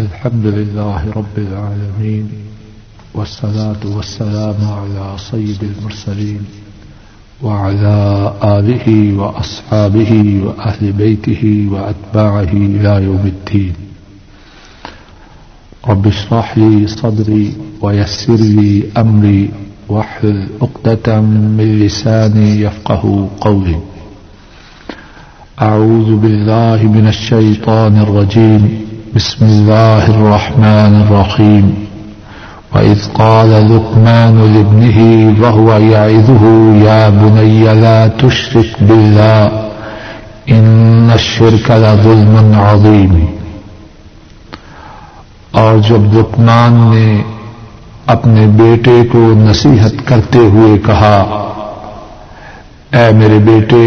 الحمد لله رب العالمين والصلاة والسلام على سيد المرسلين وعلى آله وأصحابه وأهل بيته وأتباعه إلى يوم الدين رب اشرح لي صدري ويسر لي أمري واحلل عقدة من لساني يفقهوا قولي أعوذ بالله من الشيطان الرجيم بسم الله الرحمن الرحيم وإذ قال لقمان لابنه وهو يعظه يا بني لا تشرك بالله إن الشرك لظلم عظيم. اور جب لقمان نے اپنے بیٹے کو نصیحت کرتے ہوئے کہا اے میرے بیٹے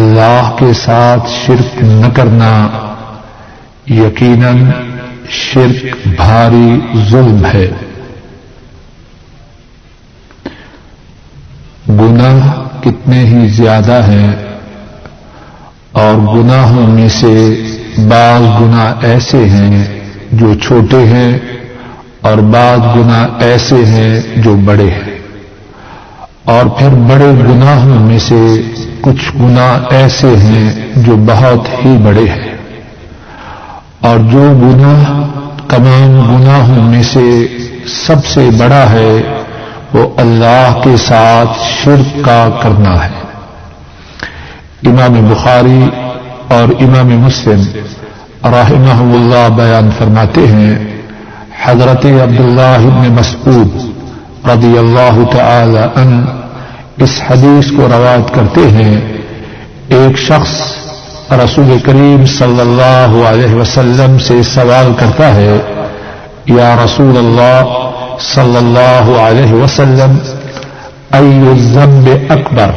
اللہ کے ساتھ شرک نہ کرنا، یقیناً شرک بھاری ظلم ہے، گناہ کتنے ہی زیادہ ہیں اور گناہوں میں سے بعض گناہ ایسے ہیں جو چھوٹے ہیں اور بعض گناہ ایسے ہیں جو بڑے ہیں، اور پھر بڑے گناہوں میں سے کچھ گناہ ایسے ہیں جو بہت ہی بڑے ہیں، اور جو گناہ تمام گناہوں میں سے سب سے بڑا ہے وہ اللہ کے ساتھ شرک کا کرنا ہے. امام بخاری اور امام مسلم رحمہ اللہ بیان فرماتے ہیں حضرت عبداللہ بن مسعود رضی اللہ تعالی عنہ اس حدیث کو روایت کرتے ہیں، ایک شخص رسول کریم صلی اللہ علیہ وسلم سے سوال کرتا ہے یا رسول اللہ صلی اللہ علیہ وسلم ای الذنب اکبر،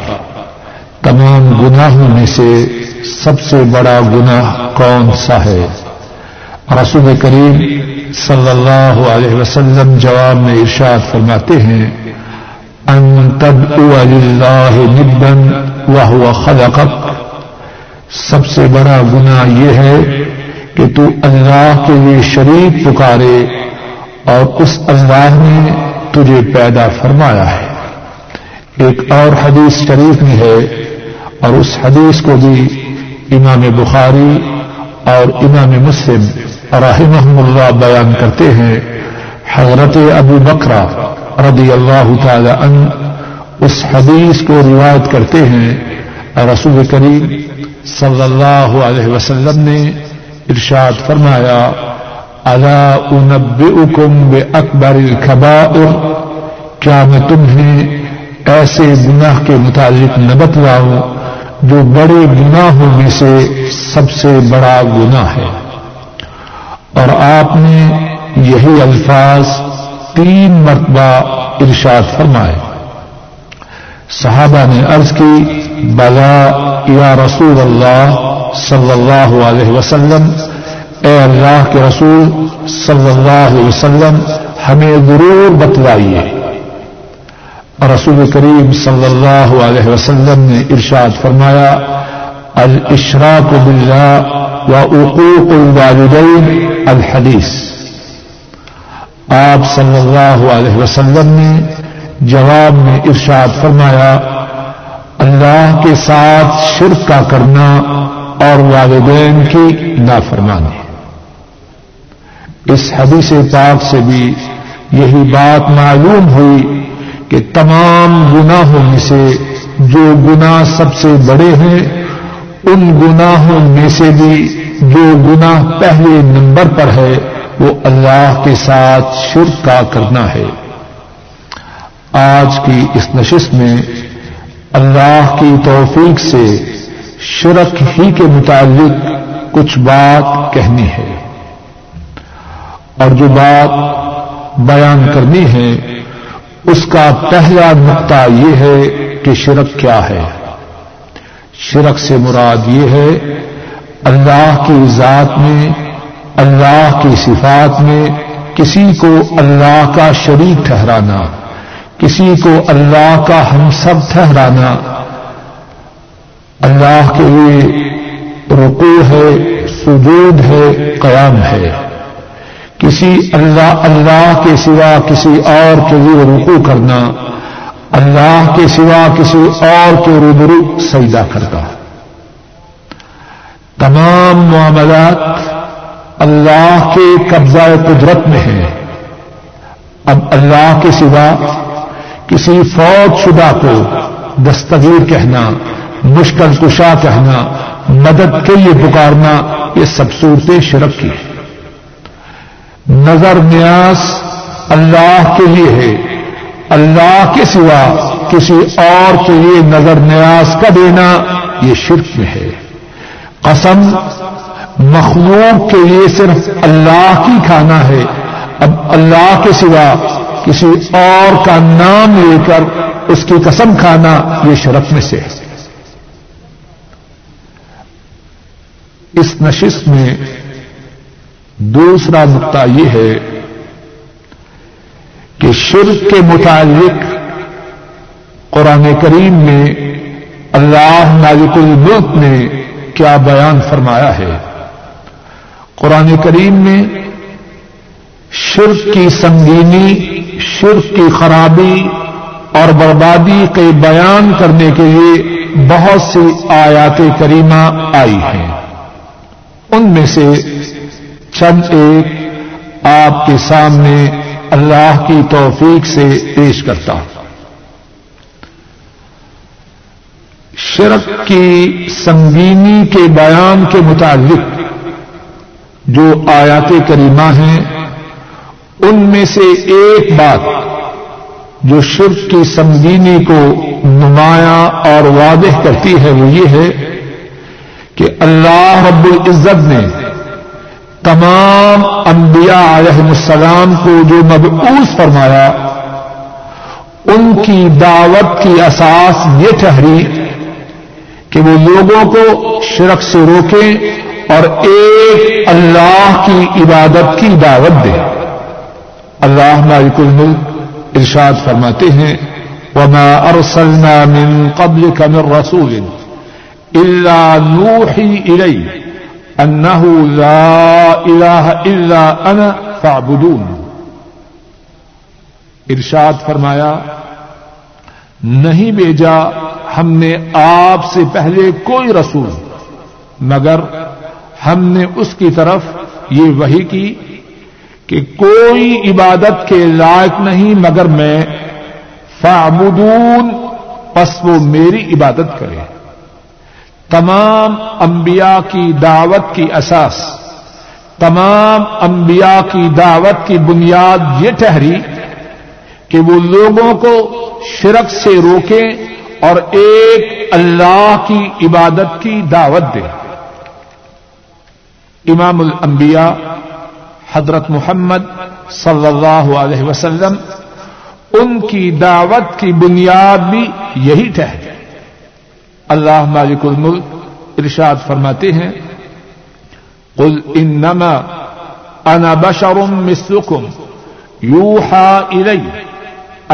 تمام گناہوں میں سے سب سے بڑا گناہ کون سا ہے؟ رسول کریم صلی اللہ علیہ وسلم جواب میں ارشاد فرماتے ہیں ان تدعو للہ ندا وہو خلقک، سب سے بڑا گناہ یہ ہے کہ تو اللہ کے لیے شریک پکارے اور اس اللہ نے تجھے پیدا فرمایا ہے. ایک اور حدیث شریف میں ہے اور اس حدیث کو بھی امام بخاری اور امام مسلم رحمہ اللہ بیان کرتے ہیں، حضرت ابو بکرہ رضی اللہ تعالی عنہ اس حدیث کو روایت کرتے ہیں، رسول کریم صلی اللہ علیہ وسلم نے ارشاد فرمایا الا انبئکم باکبر الکبائر، کیا میں تمہیں ایسے گناہ کے متعلق نہ بتلاؤں جو بڑے گناہوں میں سے سب سے بڑا گناہ ہے. اور آپ نے یہی الفاظ 3 مرتبہ ارشاد فرمائے. صحابہ نے عرض کی بلا یا رسول اللہ صلی اللہ علیہ وسلم، اے اللہ کے رسول صلی اللہ علیہ وسلم ہمیں ضرور بتلائیے. رسول کریم صلی اللہ علیہ وسلم نے ارشاد فرمایا الاشراک باللہ وعقوق الوالدین الحدیث. آپ صلی اللہ علیہ وسلم نے جواب میں ارشاد فرمایا اللہ کے ساتھ شرک کا کرنا اور والدین کی نافرمانی. اس حدیث پاک سے بھی یہی بات معلوم ہوئی کہ تمام گناہوں میں سے جو گناہ سب سے بڑے ہیں ان گناہوں میں سے بھی جو گناہ پہلے نمبر پر ہے وہ اللہ کے ساتھ شرک کا کرنا ہے. آج کی اس نشست میں اللہ کی توفیق سے شرک ہی کے متعلق کچھ بات کہنی ہے، اور جو بات بیان کرنی ہے اس کا پہلا نقطہ یہ ہے کہ شرک کیا ہے. شرک سے مراد یہ ہے اللہ کی ذات میں، اللہ کی صفات میں کسی کو اللہ کا شریک ٹھہرانا، کسی کو اللہ کا ہمسب ٹھہرانا. اللہ کے لیے رکوع ہے، وجود ہے، قیام ہے، کسی اللہ کے سوا کسی اور کے لیے رکوع کرنا، اللہ کے سوا کسی اور کے روبرو سجدہ کرنا، تمام معاملات اللہ کے قبضہ قدرت میں ہیں۔ اب اللہ کے سوا کسی فوج شدہ کو دستگیر کہنا، مشکل کشا کہنا، مدد کے لیے پکارنا، یہ سب صورتیں شرک کی ہے۔ نظر نیاز اللہ کے لیے ہے، اللہ کے سوا کسی اور کے لیے نظر نیاز کا دینا یہ شرک میں ہے۔ قسم مخلوق کے لیے صرف اللہ کی کھانا ہے، اب اللہ کے سوا کسی اور کا نام لے کر اس کی قسم کھانا یہ شرک میں سے ہے۔ اس نشست میں دوسرا نقطہ یہ ہے کہ شرک کے متعلق قرآن کریم میں اللہ مالک الملک نے کیا بیان فرمایا ہے۔ قرآن کریم میں شرک کی سنگینی، شرک کی خرابی اور بربادی کے بیان کرنے کے لیے بہت سی آیات کریمہ آئی ہیں، ان میں سے چند ایک آپ کے سامنے اللہ کی توفیق سے پیش کرتا ہوں۔ شرک کی سنگینی کے بیان کے متعلق جو آیات کریمہ ہیں، ان میں سے ایک بات جو شرک کی سنگینی کو نمایاں اور واضح کرتی ہے وہ یہ ہے کہ اللہ رب العزت نے تمام انبیاء علیہ السلام کو جو مبعوث فرمایا، ان کی دعوت کی اساس یہ ٹھہری کہ وہ لوگوں کو شرک سے روکیں اور ایک اللہ کی عبادت کی دعوت دیں۔ اللہ مالک الملک ارشاد فرماتے ہیں، وَمَا أَرْسَلْنَا مِن قَبْلِكَ مِن رَّسُولٍ إلا نوحي إليه أنه لا إله إلا أنا فاعبدون۔ ارشاد فرمایا، نہیں بھیجا ہم نے آپ سے پہلے کوئی رسول، مگر ہم نے اس کی طرف یہ وحی کی کہ کوئی عبادت کے لائق نہیں مگر میں، فاعبدون، پس وہ میری عبادت کرے۔ تمام انبیاء کی دعوت کی اساس، تمام انبیاء کی دعوت کی بنیاد یہ ٹھہری کہ وہ لوگوں کو شرک سے روکیں اور ایک اللہ کی عبادت کی دعوت دیں۔ امام الانبیاء حضرت محمد صلی اللہ علیہ وسلم، ان کی دعوت کی بنیاد بھی یہی ٹھہری۔ اللہ مالک الملک ارشاد فرماتے ہیں، قل انما انا بشر مثلکم یوحى الی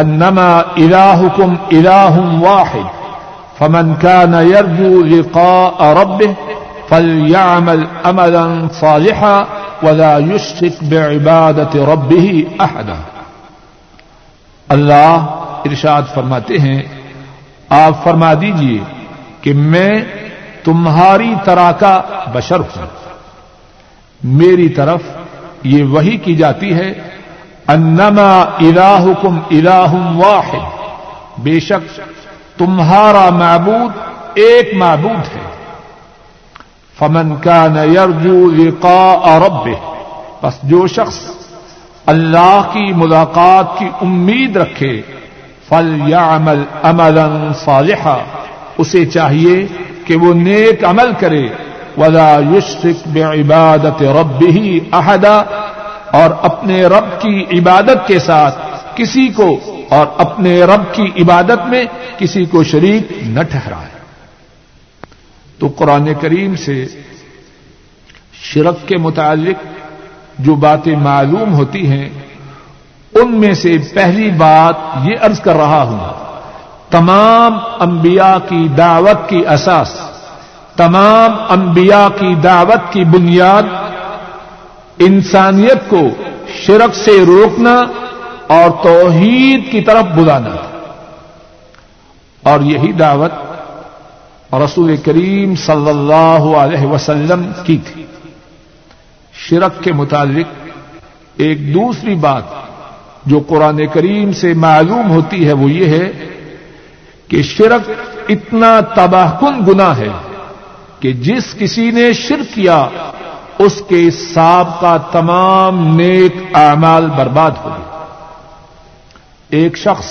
انما الہکم الہ واحد فمن کان یرجو لقاء ربه فلیعمل عملا صالحا ولا یشرک بعبادۃ ربه احدا۔ اللہ ارشاد فرماتے ہیں، آپ فرما دیجئے کہ میں تمہاری طرح کا بشر ہوں، میری طرف یہ وحی کی جاتی ہے، انما الہکم الہ واحد، بے شک تمہارا معبود ایک معبود ہے، فمن کان یرجو لقاء ربہ، پس جو شخص اللہ کی ملاقات کی امید رکھے، فلیعمل عملا صالحا، اسے چاہیے کہ وہ نیک عمل کرے، ولا یشرک بعبادت ربہ احدا، اور اپنے رب کی عبادت کے ساتھ کسی کو، اور اپنے رب کی عبادت میں کسی کو شریک نہ ٹھہرائے۔ تو قرآن کریم سے شرک کے متعلق جو باتیں معلوم ہوتی ہیں، ان میں سے پہلی بات یہ عرض کر رہا ہوں، تمام انبیاء کی دعوت کی اساس، تمام انبیاء کی دعوت کی بنیاد انسانیت کو شرک سے روکنا اور توحید کی طرف بلانا، اور یہی دعوت رسول کریم صلی اللہ علیہ وسلم کی تھی۔ شرک کے متعلق ایک دوسری بات جو قرآن کریم سے معلوم ہوتی ہے وہ یہ ہے کہ شرک اتنا تباہ کن گناہ ہے کہ جس کسی نے شرک کیا اس کے سابقہ تمام نیک اعمال برباد ہو گئے۔ ایک شخص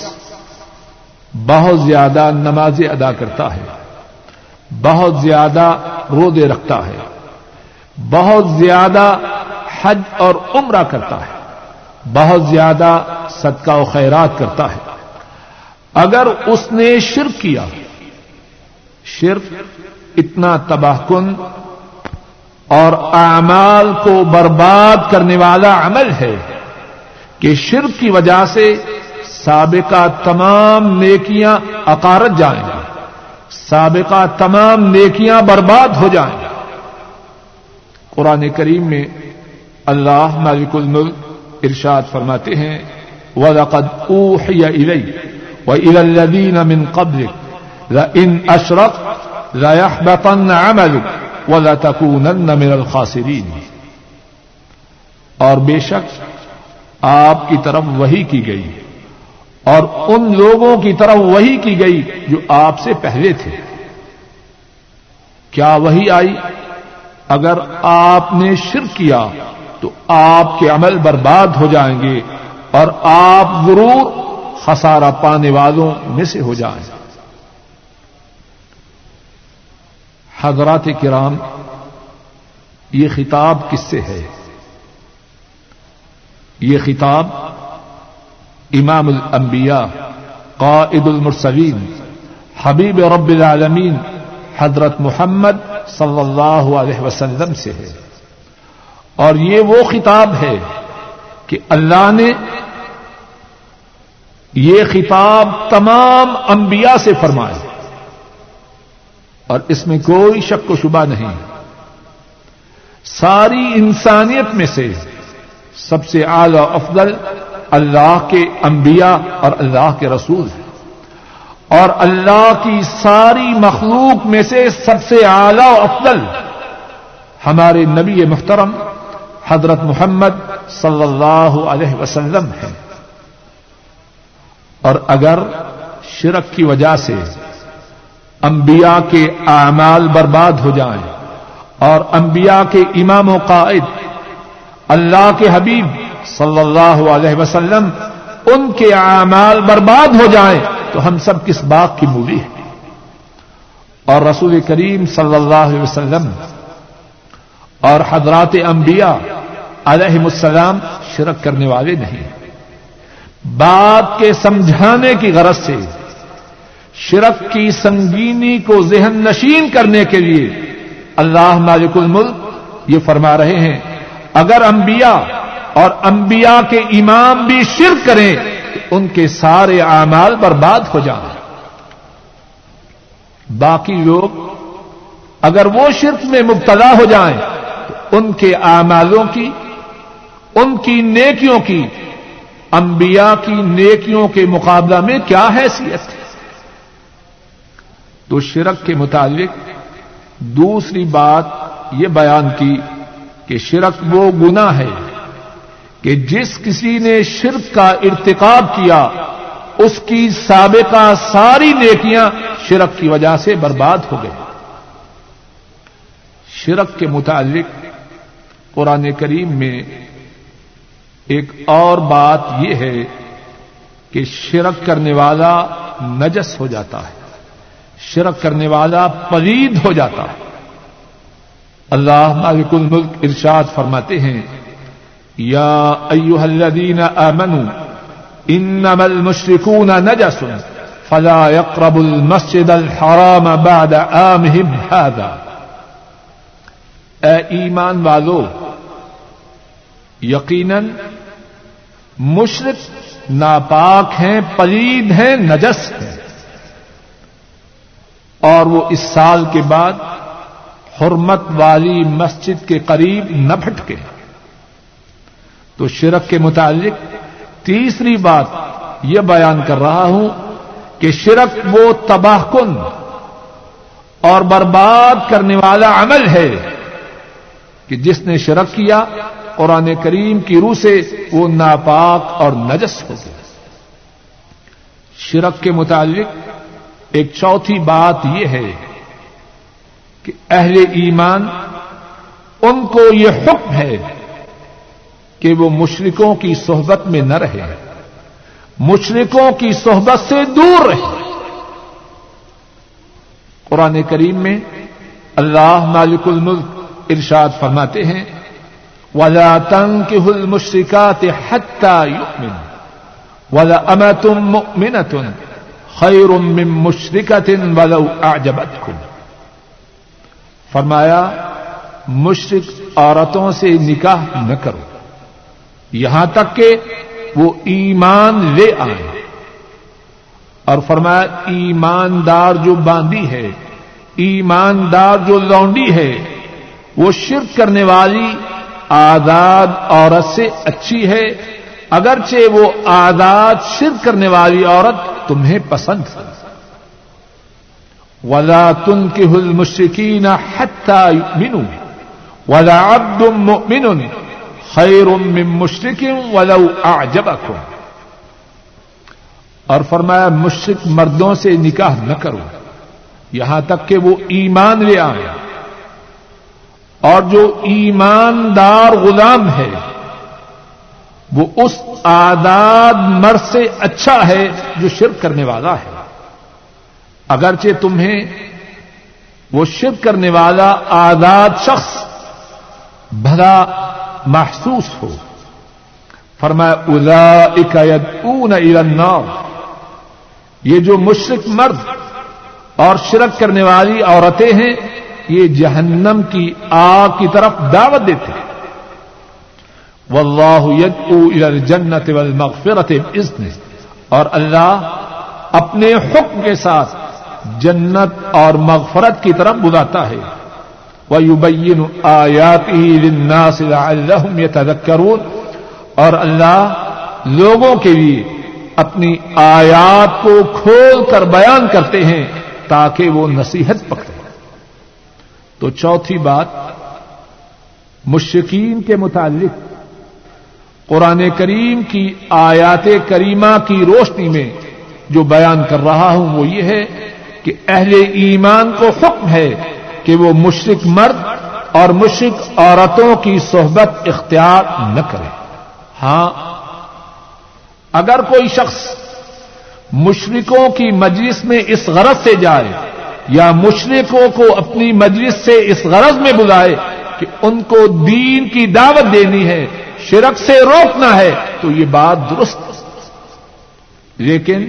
بہت زیادہ نمازیں ادا کرتا ہے، بہت زیادہ روزے رکھتا ہے، بہت زیادہ حج اور عمرہ کرتا ہے، بہت زیادہ صدقہ و خیرات کرتا ہے، اگر اس نے شرک کیا، شرک اتنا تباہ کن اور اعمال کو برباد کرنے والا عمل ہے کہ شرک کی وجہ سے سابقہ تمام نیکیاں عقارت جائیں گی، سابقہ تمام نیکیاں برباد ہو جائیں گی۔ قرآن کریم میں اللہ مالک الملک ارشاد فرماتے ہیں، وَلَقَدْ أُوحِيَ إِلَيْكَ وَإِلَى الَّذِينَ مِنْ قَبْلِكَ لَئِنْ أَشْرَكْتَ لَيَحْبَطَنَّ عَمَلُكَ وَلَتَكُونَنَّ مِنَ الْخَاسِرِينَ۔ اور بے شک آپ کی طرف وحی کی گئی اور ان لوگوں کی طرف وحی کی گئی جو آپ سے پہلے تھے۔ کیا وحی آئی؟ اگر آپ نے شرک کیا تو آپ کے عمل برباد ہو جائیں گے اور آپ ضرور خسارہ پانے والوں میں سے ہو جائیں۔ حضرات کرام، یہ خطاب کس سے ہے؟ یہ خطاب امام الانبیاء، قائد المرسلین، حبیب رب العالمین حضرت محمد صلی اللہ علیہ وسلم سے ہے، اور یہ وہ خطاب ہے کہ اللہ نے یہ خطاب تمام انبیاء سے فرمایا، اور اس میں کوئی شک و شبہ نہیں۔ ساری انسانیت میں سے سب سے اعلی و افضل اللہ کے انبیاء اور اللہ کے رسول ہیں، اور اللہ کی ساری مخلوق میں سے سب سے اعلی و افضل ہمارے نبی محترم حضرت محمد صلی اللہ علیہ وسلم ہے۔ اور اگر شرک کی وجہ سے انبیاء کے اعمال برباد ہو جائیں اور انبیاء کے امام و قائد اللہ کے حبیب صلی اللہ علیہ وسلم ان کے اعمال برباد ہو جائیں تو ہم سب کس بات کی مولی ہیں؟ اور رسول کریم صلی اللہ علیہ وسلم اور حضرات انبیاء علیہم السلام شرک کرنے والے نہیں۔ بات کے سمجھانے کی غرض سے شرک کی سنگینی کو ذہن نشین کرنے کے لیے اللہ مالک الملک یہ فرما رہے ہیں، اگر انبیاء اور انبیاء کے امام بھی شرک کریں تو ان کے سارے اعمال برباد ہو جائیں۔ باقی لوگ اگر وہ شرک میں مبتلا ہو جائیں ان کے اعمالوں کی، ان کی نیکیوں کی انبیاء کی نیکیوں کے مقابلہ میں کیا حیثیت ہے؟ تو شرک کے متعلق دوسری بات یہ بیان کی کہ شرک وہ گناہ ہے کہ جس کسی نے شرک کا ارتکاب کیا اس کی سابقہ ساری نیکیاں شرک کی وجہ سے برباد ہو گئی۔ شرک کے متعلق قرآن کریم میں ایک اور بات یہ ہے کہ شرک کرنے والا نجس ہو جاتا ہے، شرک کرنے والا پلید ہو جاتا ہے۔ اللہ مالک الملک ارشاد فرماتے ہیں، یا ایھا الذین آمنوا انما المشرکون نجس فلا یقربوا المسجد الحرام بعد عامهم ھذا۔ اے ایمان والو، یقیناً مشرک ناپاک ہیں، پلید ہیں، نجس ہیں، اور وہ اس سال کے بعد حرمت والی مسجد کے قریب نہ بھٹکے. تو شرک کے متعلق تیسری بات یہ بیان کر رہا ہوں کہ شرک وہ تباہ کن اور برباد کرنے والا عمل ہے کہ جس نے شرک کیا قرآن کریم کی روح سے وہ ناپاک اور نجس ہو گیا. شرک کے متعلق ایک چوتھی بات یہ ہے کہ اہل ایمان ان کو یہ حکم ہے کہ وہ مشرکوں کی صحبت میں نہ رہے، مشرکوں کی صحبت سے دور رہے. قرآن کریم میں اللہ مالک الملک ارشاد فرماتے ہیں وَلَا تَنْكِحُوا الْمُشْرِكَاتِ حَتَّى يُؤْمِنَ وَلَأَمَةٌ مُؤْمِنَةٌ خَيْرٌ مِّن مُشْرِكَةٍ وَلَوْ أَعْجَبَتْكُمْ. فرمایا مشرک عورتوں سے نکاح نہ کرو یہاں تک کہ وہ ایمان لے آئیں، اور فرمایا ایماندار جو باندی ہے، ایماندار جو لونڈی ہے، وہ شرک کرنے والی آزاد عورت سے اچھی ہے، اگرچہ وہ آزاد شرک کرنے والی عورت تمہیں پسند ہے. وَلَا تُنْكِحُوا الْمُشْرِكِينَ حَتَّى يُؤْمِنُوا وَلَعَبْدٌ مُؤْمِنٌ خَيْرٌ مِّن مُشْرِكٍ وَلَوْ أَعْجَبَكُمْ. اور فرمایا مشرک مردوں سے نکاح نہ کرو یہاں تک کہ وہ ایمان لے آئیں، اور جو ایماندار غلام ہے وہ اس آزاد مرد سے اچھا ہے جو شرک کرنے والا ہے، اگرچہ تمہیں وہ شرک کرنے والا آزاد شخص بھلا محسوس ہو. فرمایا اولئک یدعون الی النار، یہ جو مشرک مرد اور شرک کرنے والی عورتیں ہیں یہ جہنم کی آگ کی طرف دعوت دیتے ہیں. واللہ یدعو الی الجنۃ والمغفرۃ باذنہ، اور اللہ اپنے حکم کے ساتھ جنت اور مغفرت کی طرف بلاتا ہے. وَيُبَيِّنُ آيَاتِهِ لِلنَّاسِ لَعَلَّهُمْ يَتَذَكَّرُونَ، اور اللہ لوگوں کے لیے اپنی آیات کو کھول کر بیان کرتے ہیں تاکہ وہ نصیحت پکڑیں. تو چوتھی بات مشرکین کے متعلق قرآن کریم کی آیات کریمہ کی روشنی میں جو بیان کر رہا ہوں وہ یہ ہے کہ اہل ایمان کو حکم ہے کہ وہ مشرک مرد اور مشرک عورتوں کی صحبت اختیار نہ کرے. ہاں اگر کوئی شخص مشرکوں کی مجلس میں اس غرض سے جائے یا مشرکوں کو اپنی مجلس سے اس غرض میں بلائے کہ ان کو دین کی دعوت دینی ہے، شرک سے روکنا ہے، تو یہ بات درست، لیکن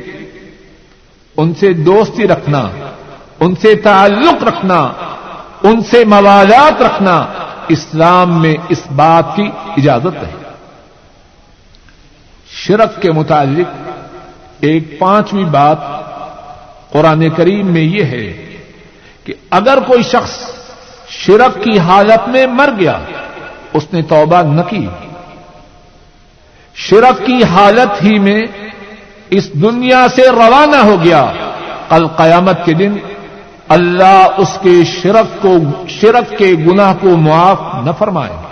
ان سے دوستی رکھنا، ان سے تعلق رکھنا، ان سے موالات رکھنا اسلام میں اس بات کی اجازت ہے. شرک کے متعلق ایک پانچویں بات قرآن کریم میں یہ ہے کہ اگر کوئی شخص شرک کی حالت میں مر گیا، اس نے توبہ نہ کی، شرک کی حالت ہی میں اس دنیا سے روانہ ہو گیا، کل قیامت کے دن اللہ اس کے شرک کے گناہ کو معاف نہ فرمائے گا.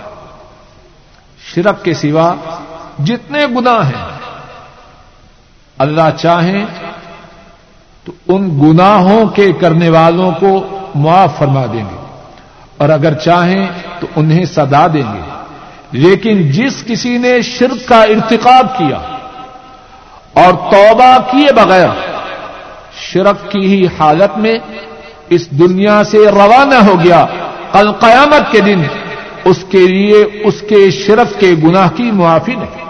شرک کے سوا جتنے گناہ ہیں اللہ چاہیں تو ان گناہوں کے کرنے والوں کو معاف فرما دیں گے، اور اگر چاہیں تو انہیں سزا دیں گے، لیکن جس کسی نے شرک کا ارتکاب کیا اور توبہ کیے بغیر شرک کی ہی حالت میں اس دنیا سے روانہ ہو گیا، کل قیامت کے دن اس کے لیے اس کے شرک کے گناہ کی معافی نہیں.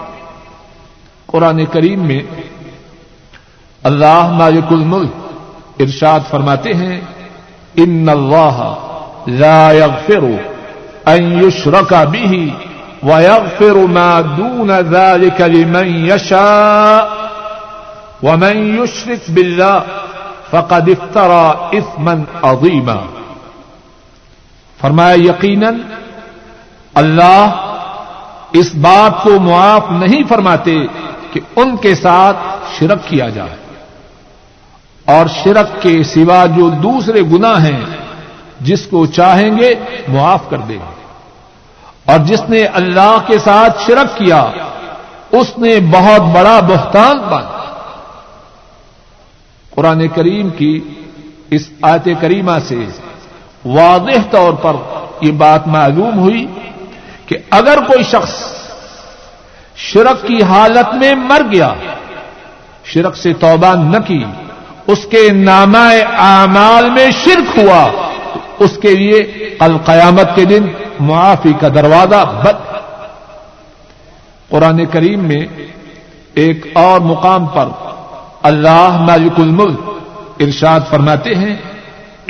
قرآن کریم میں اللہ مالک الملک ارشاد فرماتے ہیں ان اللہ لا یغفر ان یشرک بہ ویغفر ما دون ذلک لمن یشاء وَمَنْ يُشْرِكْ بِاللَّهِ فَقَدِ افْتَرَى إِثْمًا عَظِيمًا. فرمایا یقیناً اللہ اس بات کو معاف نہیں فرماتے کہ ان کے ساتھ شرک کیا جائے، اور شرک کے سوا جو دوسرے گناہ ہیں جس کو چاہیں گے معاف کر دیں گے، اور جس نے اللہ کے ساتھ شرک کیا اس نے بہت بڑا بہتان باندھا۔ قرآن کریم کی اس آیت کریمہ سے واضح طور پر یہ بات معلوم ہوئی کہ اگر کوئی شخص شرک کی حالت میں مر گیا، شرک سے توبہ نہ کی، اس کے نامہ اعمال میں شرک ہوا، تو اس کے لیے القیامت کے دن معافی کا دروازہ بند۔ قرآن کریم میں ایک اور مقام پر اللہ مالک الملک ارشاد فرماتے ہیں،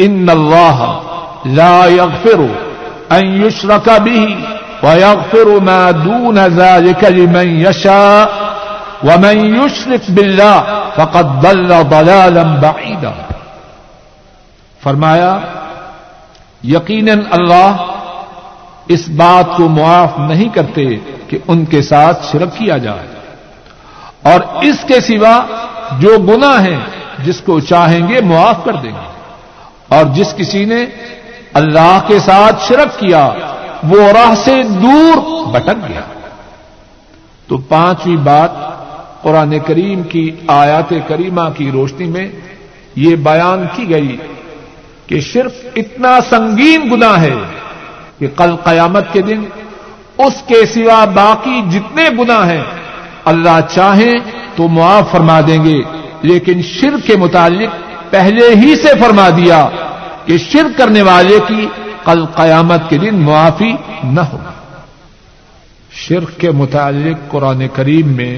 ان اللہ لا یغفر ان یشرک به ویغفر ما دون ذلك لمن یشاء ومن یشرک باللہ فقد ضل ضلالا بعیدا۔ فرمایا یقیناً اللہ اس بات کو معاف نہیں کرتے کہ ان کے ساتھ شرک کیا جائے، اور اس کے سوا جو گناہ ہیں جس کو چاہیں گے معاف کر دیں گے، اور جس کسی نے اللہ کے ساتھ شرک کیا وہ راہ سے دور بھٹک گیا۔ تو پانچویں بات قرآن کریم کی آیات کریمہ کی روشنی میں یہ بیان کی گئی کہ شرک اتنا سنگین گناہ ہے کہ کل قیامت کے دن اس کے سوا باقی جتنے گناہ ہیں اللہ چاہیں تو معاف فرما دیں گے، لیکن شرک کے متعلق پہلے ہی سے فرما دیا کہ شرک کرنے والے کی کل قیامت کے دن معافی نہ ہوگی۔ شرک کے متعلق قرآن کریم میں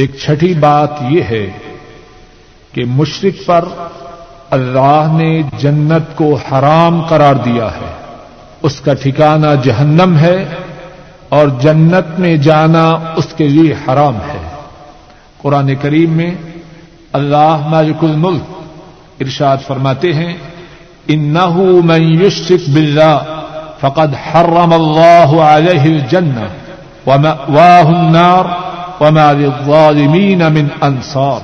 ایک چھٹی بات یہ ہے کہ مشرک پر اللہ نے جنت کو حرام قرار دیا ہے، اس کا ٹھکانہ جہنم ہے، اور جنت میں جانا اس کے لیے حرام ہے۔ قرآن کریم میں اللہ مالک الملک ارشاد فرماتے ہیں، انہ من یشرک باللہ فقد حرم اللہ علیہ الجنہ ومأواہ النار وما للظالمین من انصار۔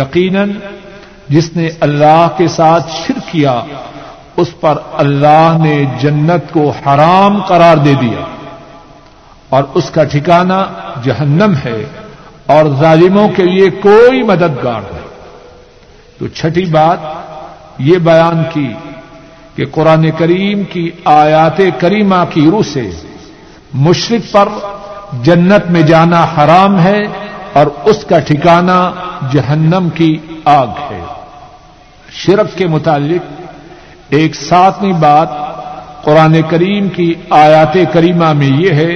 یقیناً جس نے اللہ کے ساتھ شرک کیا اس پر اللہ نے جنت کو حرام قرار دے دیا، اور اس کا ٹھکانہ جہنم ہے، اور ظالموں کے لیے کوئی مددگار نہیں۔ تو چھٹی بات یہ بیان کی کہ قرآن کریم کی آیات کریمہ کی روح سے مشرک پر جنت میں جانا حرام ہے، اور اس کا ٹھکانہ جہنم کی آگ ہے۔ شرک کے متعلق ایک ساتویں بات قرآن کریم کی آیات کریمہ میں یہ ہے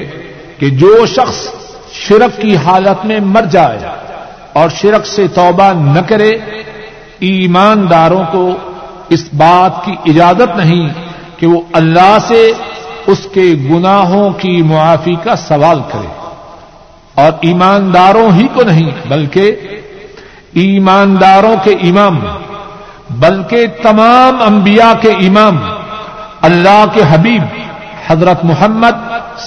کہ جو شخص شرک کی حالت میں مر جائے اور شرک سے توبہ نہ کرے، ایمانداروں کو اس بات کی اجازت نہیں کہ وہ اللہ سے اس کے گناہوں کی معافی کا سوال کرے، اور ایمانداروں ہی کو نہیں بلکہ ایمانداروں کے امام، بلکہ تمام انبیاء کے امام اللہ کے حبیب حضرت محمد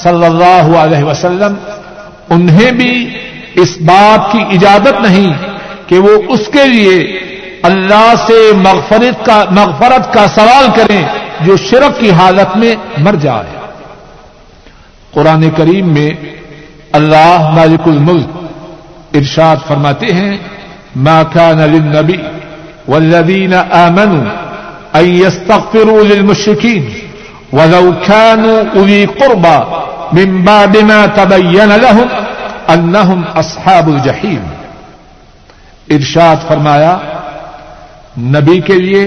صلی اللہ علیہ وسلم، انہیں بھی اس بات کی اجازت نہیں کہ وہ اس کے لیے اللہ سے مغفرت کا سوال کریں جو شرک کی حالت میں مر جائے۔ قرآن کریم میں اللہ مالک الملک ارشاد فرماتے ہیں، ما کان للنبی والذین آمنوا ان یستغفروا للمشرکین ولو كانوا اولی قربی من بعد ما تبین لهم انہم اصحاب الجحیم۔ ارشاد فرمایا نبی کے لیے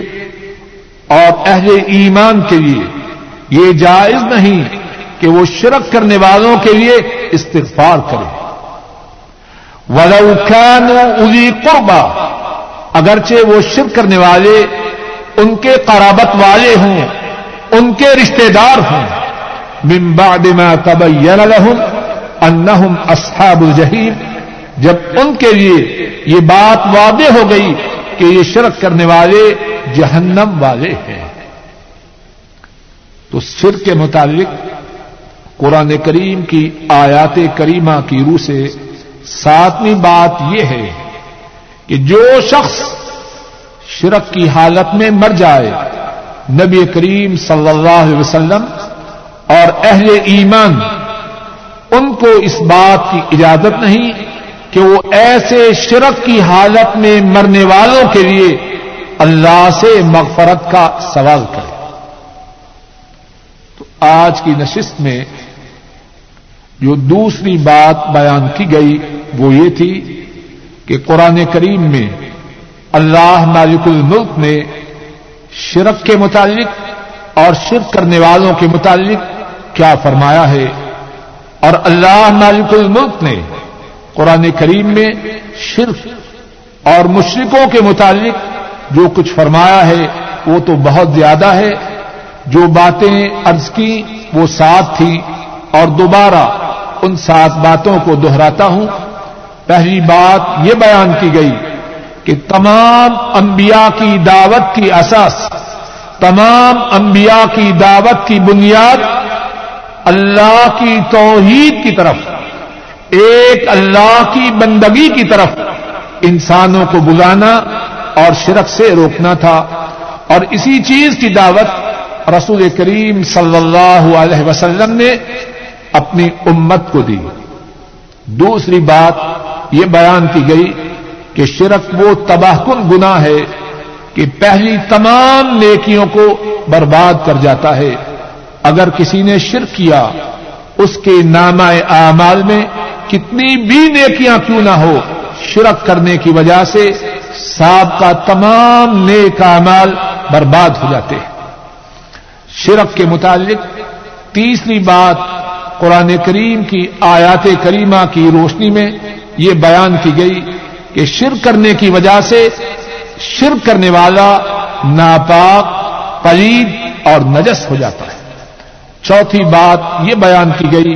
اور اہل ایمان کے لیے یہ جائز نہیں کہ وہ شرک کرنے والوں کے لیے استغفار کریں، ولو كانوا اولی قربی، اگرچہ وہ شرک کرنے والے ان کے قرابت والے ہوں، ان کے رشتہ دار ہوں، من بعد ما تبین لهم انہم اصحاب الجحیم، جب ان کے لیے یہ بات واضح ہو گئی کہ یہ شرک کرنے والے جہنم والے ہیں۔ تو سر کے مطابق قرآن کریم کی آیات کریمہ کی روح سے ساتویں بات یہ ہے کہ جو شخص شرک کی حالت میں مر جائے نبی کریم صلی اللہ علیہ وسلم اور اہل ایمان ان کو اس بات کی اجازت نہیں کہ وہ ایسے شرک کی حالت میں مرنے والوں کے لیے اللہ سے مغفرت کا سوال کرے۔ تو آج کی نشست میں جو دوسری بات بیان کی گئی وہ یہ تھی کہ قرآن کریم میں اللہ مالک الملک نے شرک کے متعلق اور شرک کرنے والوں کے متعلق کیا فرمایا ہے، اور اللہ مالک الملک نے قرآن کریم میں شرک اور مشرکوں کے متعلق جو کچھ فرمایا ہے وہ تو بہت زیادہ ہے۔ جو باتیں عرض کی وہ 7 تھیں اور دوبارہ ان 7 باتوں کو دہراتا ہوں۔ پہلی بات یہ بیان کی گئی کہ تمام انبیاء کی دعوت کی اساس، تمام انبیاء کی دعوت کی بنیاد اللہ کی توحید کی طرف، ایک اللہ کی بندگی کی طرف انسانوں کو بلانا اور شرک سے روکنا تھا، اور اسی چیز کی دعوت رسول کریم صلی اللہ علیہ وسلم نے اپنی امت کو دی۔ دوسری بات یہ بیان کی گئی کہ شرک وہ تباہ کن گناہ ہے کہ پہلی تمام نیکیوں کو برباد کر جاتا ہے۔ اگر کسی نے شرک کیا اس کے نامہ اعمال میں کتنی بھی نیکیاں کیوں نہ ہو، شرک کرنے کی وجہ سے سابقہ تمام نیک اعمال برباد ہو جاتے ہیں۔ شرک کے متعلق تیسری بات قرآن کریم کی آیات کریمہ کی روشنی میں یہ بیان کی گئی کہ شرک کرنے کی وجہ سے شرک کرنے والا ناپاک، پلید اور نجس ہو جاتا ہے۔ چوتھی بات یہ بیان کی گئی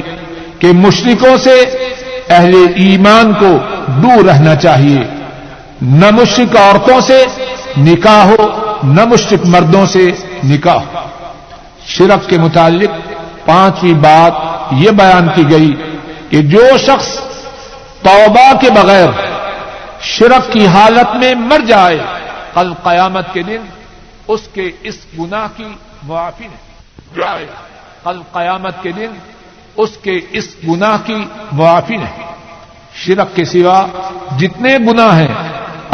کہ مشرکوں سے اہل ایمان کو دور رہنا چاہیے، نہ مشرک عورتوں سے نکاح ہو نہ مشرک مردوں سے نکاح ہو۔ شرک کے متعلق پانچویں بات یہ بیان کی گئی کہ جو شخص توبہ کے بغیر شرک کی حالت میں مر جائے کل قیامت کے دن اس کے اس گناہ کی معافی نہیں، کل قیامت کے دن اس کے اس گناہ کی معافی نہیں۔ شرک کے سوا جتنے گناہ ہیں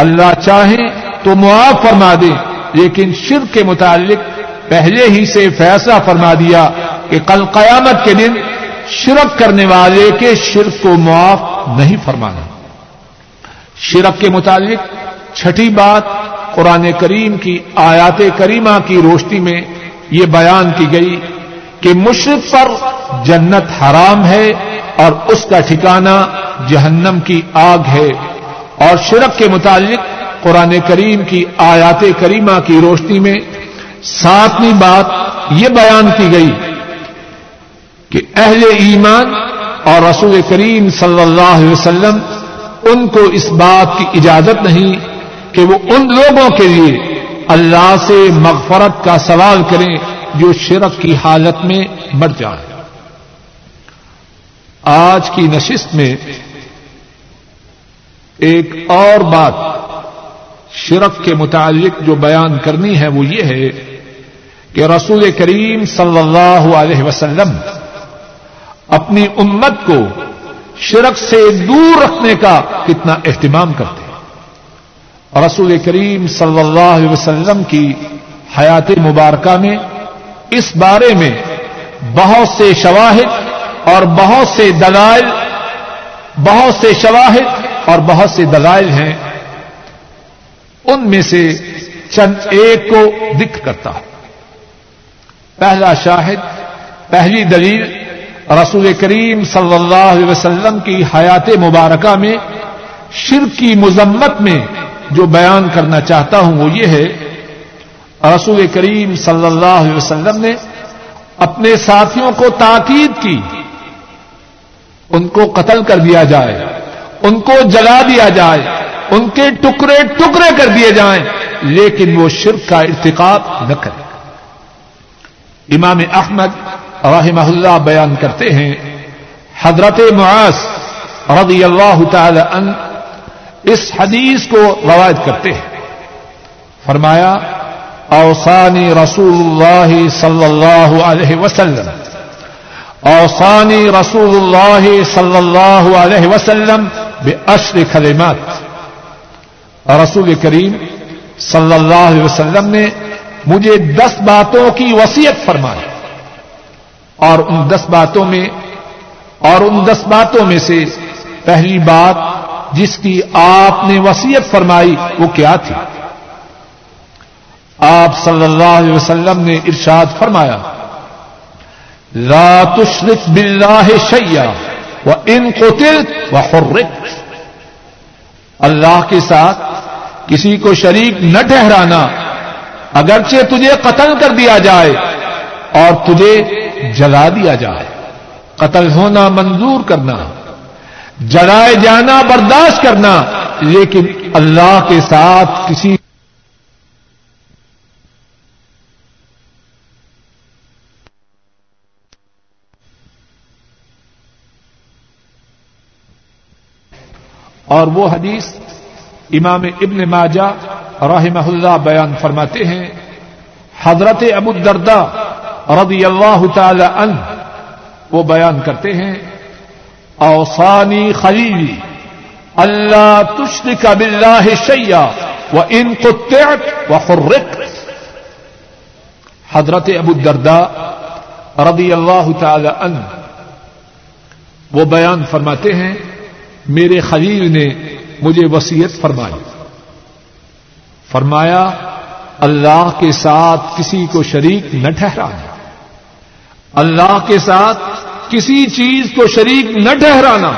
اللہ چاہے تو معاف فرما دے، لیکن شرک کے متعلق پہلے ہی سے فیصلہ فرما دیا کہ کل قیامت کے دن شرک کرنے والے کے شرک کو معاف نہیں فرمانا۔ شرک کے متعلق چھٹی بات قرآن کریم کی آیات کریمہ کی روشنی میں یہ بیان کی گئی کہ مشرک پر جنت حرام ہے اور اس کا ٹھکانہ جہنم کی آگ ہے۔ اور شرک کے متعلق قرآن کریم کی آیات کریمہ کی روشنی میں 7ویں بات یہ بیان کی گئی کہ اہل ایمان اور رسول کریم صلی اللہ علیہ وسلم ان کو اس بات کی اجازت نہیں کہ وہ ان لوگوں کے لیے اللہ سے مغفرت کا سوال کریں جو شرک کی حالت میں مر جائیں۔ آج کی نشست میں ایک اور بات شرک کے متعلق جو بیان کرنی ہے وہ یہ ہے کہ رسول کریم صلی اللہ علیہ وسلم اپنی امت کو شرک سے دور رکھنے کا کتنا اہتمام کرتے ہیں۔ رسول کریم صلی اللہ علیہ وسلم کی حیات مبارکہ میں اس بارے میں بہت سے شواہد اور بہت سے دلائل، ہیں، ان میں سے چند ایک کو ذکر کرتا ہوں۔ پہلا شاہد، پہلی دلیل رسول کریم صلی اللہ علیہ وسلم کی حیات مبارکہ میں شرک کی مذمت میں جو بیان کرنا چاہتا ہوں وہ یہ ہے، رسول کریم صلی اللہ علیہ وسلم نے اپنے ساتھیوں کو تاکید کی ان کو قتل کر دیا جائے، ان کو جلا دیا جائے، ان کے ٹکڑے ٹکڑے کر دیے جائیں، لیکن وہ شرک کا ارتکاب نہ کرے۔ امام احمد رحمہ اللہ بیان کرتے ہیں حضرت معاذ رضی اللہ تعالی عنہ اس حدیث کو روایت کرتے ہیں، فرمایا اوصانی رسول اللہ صلی اللہ علیہ وسلم، اوصانی رسول اللہ صلی اللہ علیہ وسلم بعشر کلمات، رسول کریم صلی اللہ علیہ وسلم نے مجھے 10 باتوں کی وصیت فرمائی، اور ان 10 باتوں میں سے پہلی بات جس کی آپ نے وصیت فرمائی وہ کیا تھی؟ آپ صلی اللہ علیہ وسلم نے ارشاد فرمایا لا تشرک باللہ شیئا وان قتلت وحرقت، اللہ کے ساتھ کسی کو شریک نہ ٹھہرانا اگرچہ تجھے قتل کر دیا جائے اور تجھے جلا دیا جائے، قتل ہونا منظور کرنا، جلائے جانا برداشت کرنا، لیکن اللہ کے ساتھ کسی اور وہ حدیث امام ابن ماجہ رحمہ اللہ بیان فرماتے ہیں حضرت ابو الدرداء رضی اللہ تعالی عنہ وہ بیان کرتے ہیں اوصانی خلیلی اللہ تشرک باللہ شیئا وان قتلت وحرقت، حضرت ابو الدرداء رضی اللہ تعالی عنہ وہ بیان فرماتے ہیں میرے خلیل نے مجھے وصیت فرمائی، فرمایا اللہ کے ساتھ کسی کو شریک نہ ٹھہرانا، اللہ کے ساتھ کسی چیز کو شریک نہ ٹھہرانا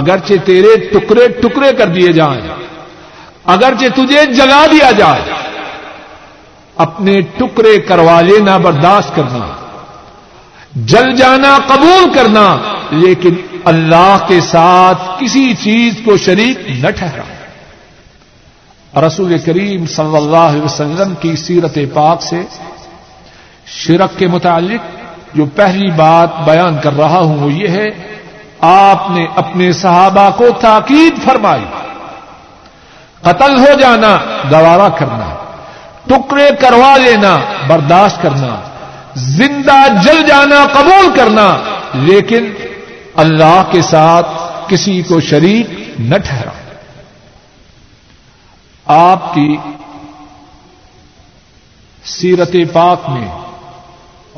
اگرچہ تیرے ٹکڑے ٹکڑے کر دیے جائیں، اگرچہ تجھے جلا دیا جائے، اپنے ٹکڑے کروا لینا برداشت کرنا، جل جانا قبول کرنا، لیکن اللہ کے ساتھ کسی چیز کو شریک نہ ٹھہرانا۔ رسول کریم صلی اللہ علیہ وسلم کی سیرت پاک سے شرک کے متعلق جو پہلی بات بیان کر رہا ہوں وہ یہ ہے آپ نے اپنے صحابہ کو تاکید فرمائی، قتل ہو جانا گوارا کرنا، ٹکڑے کروا لینا برداشت کرنا، زندہ جل جانا قبول کرنا، لیکن اللہ کے ساتھ کسی کو شریک نہ ٹھہرا۔ آپ کی سیرت پاک میں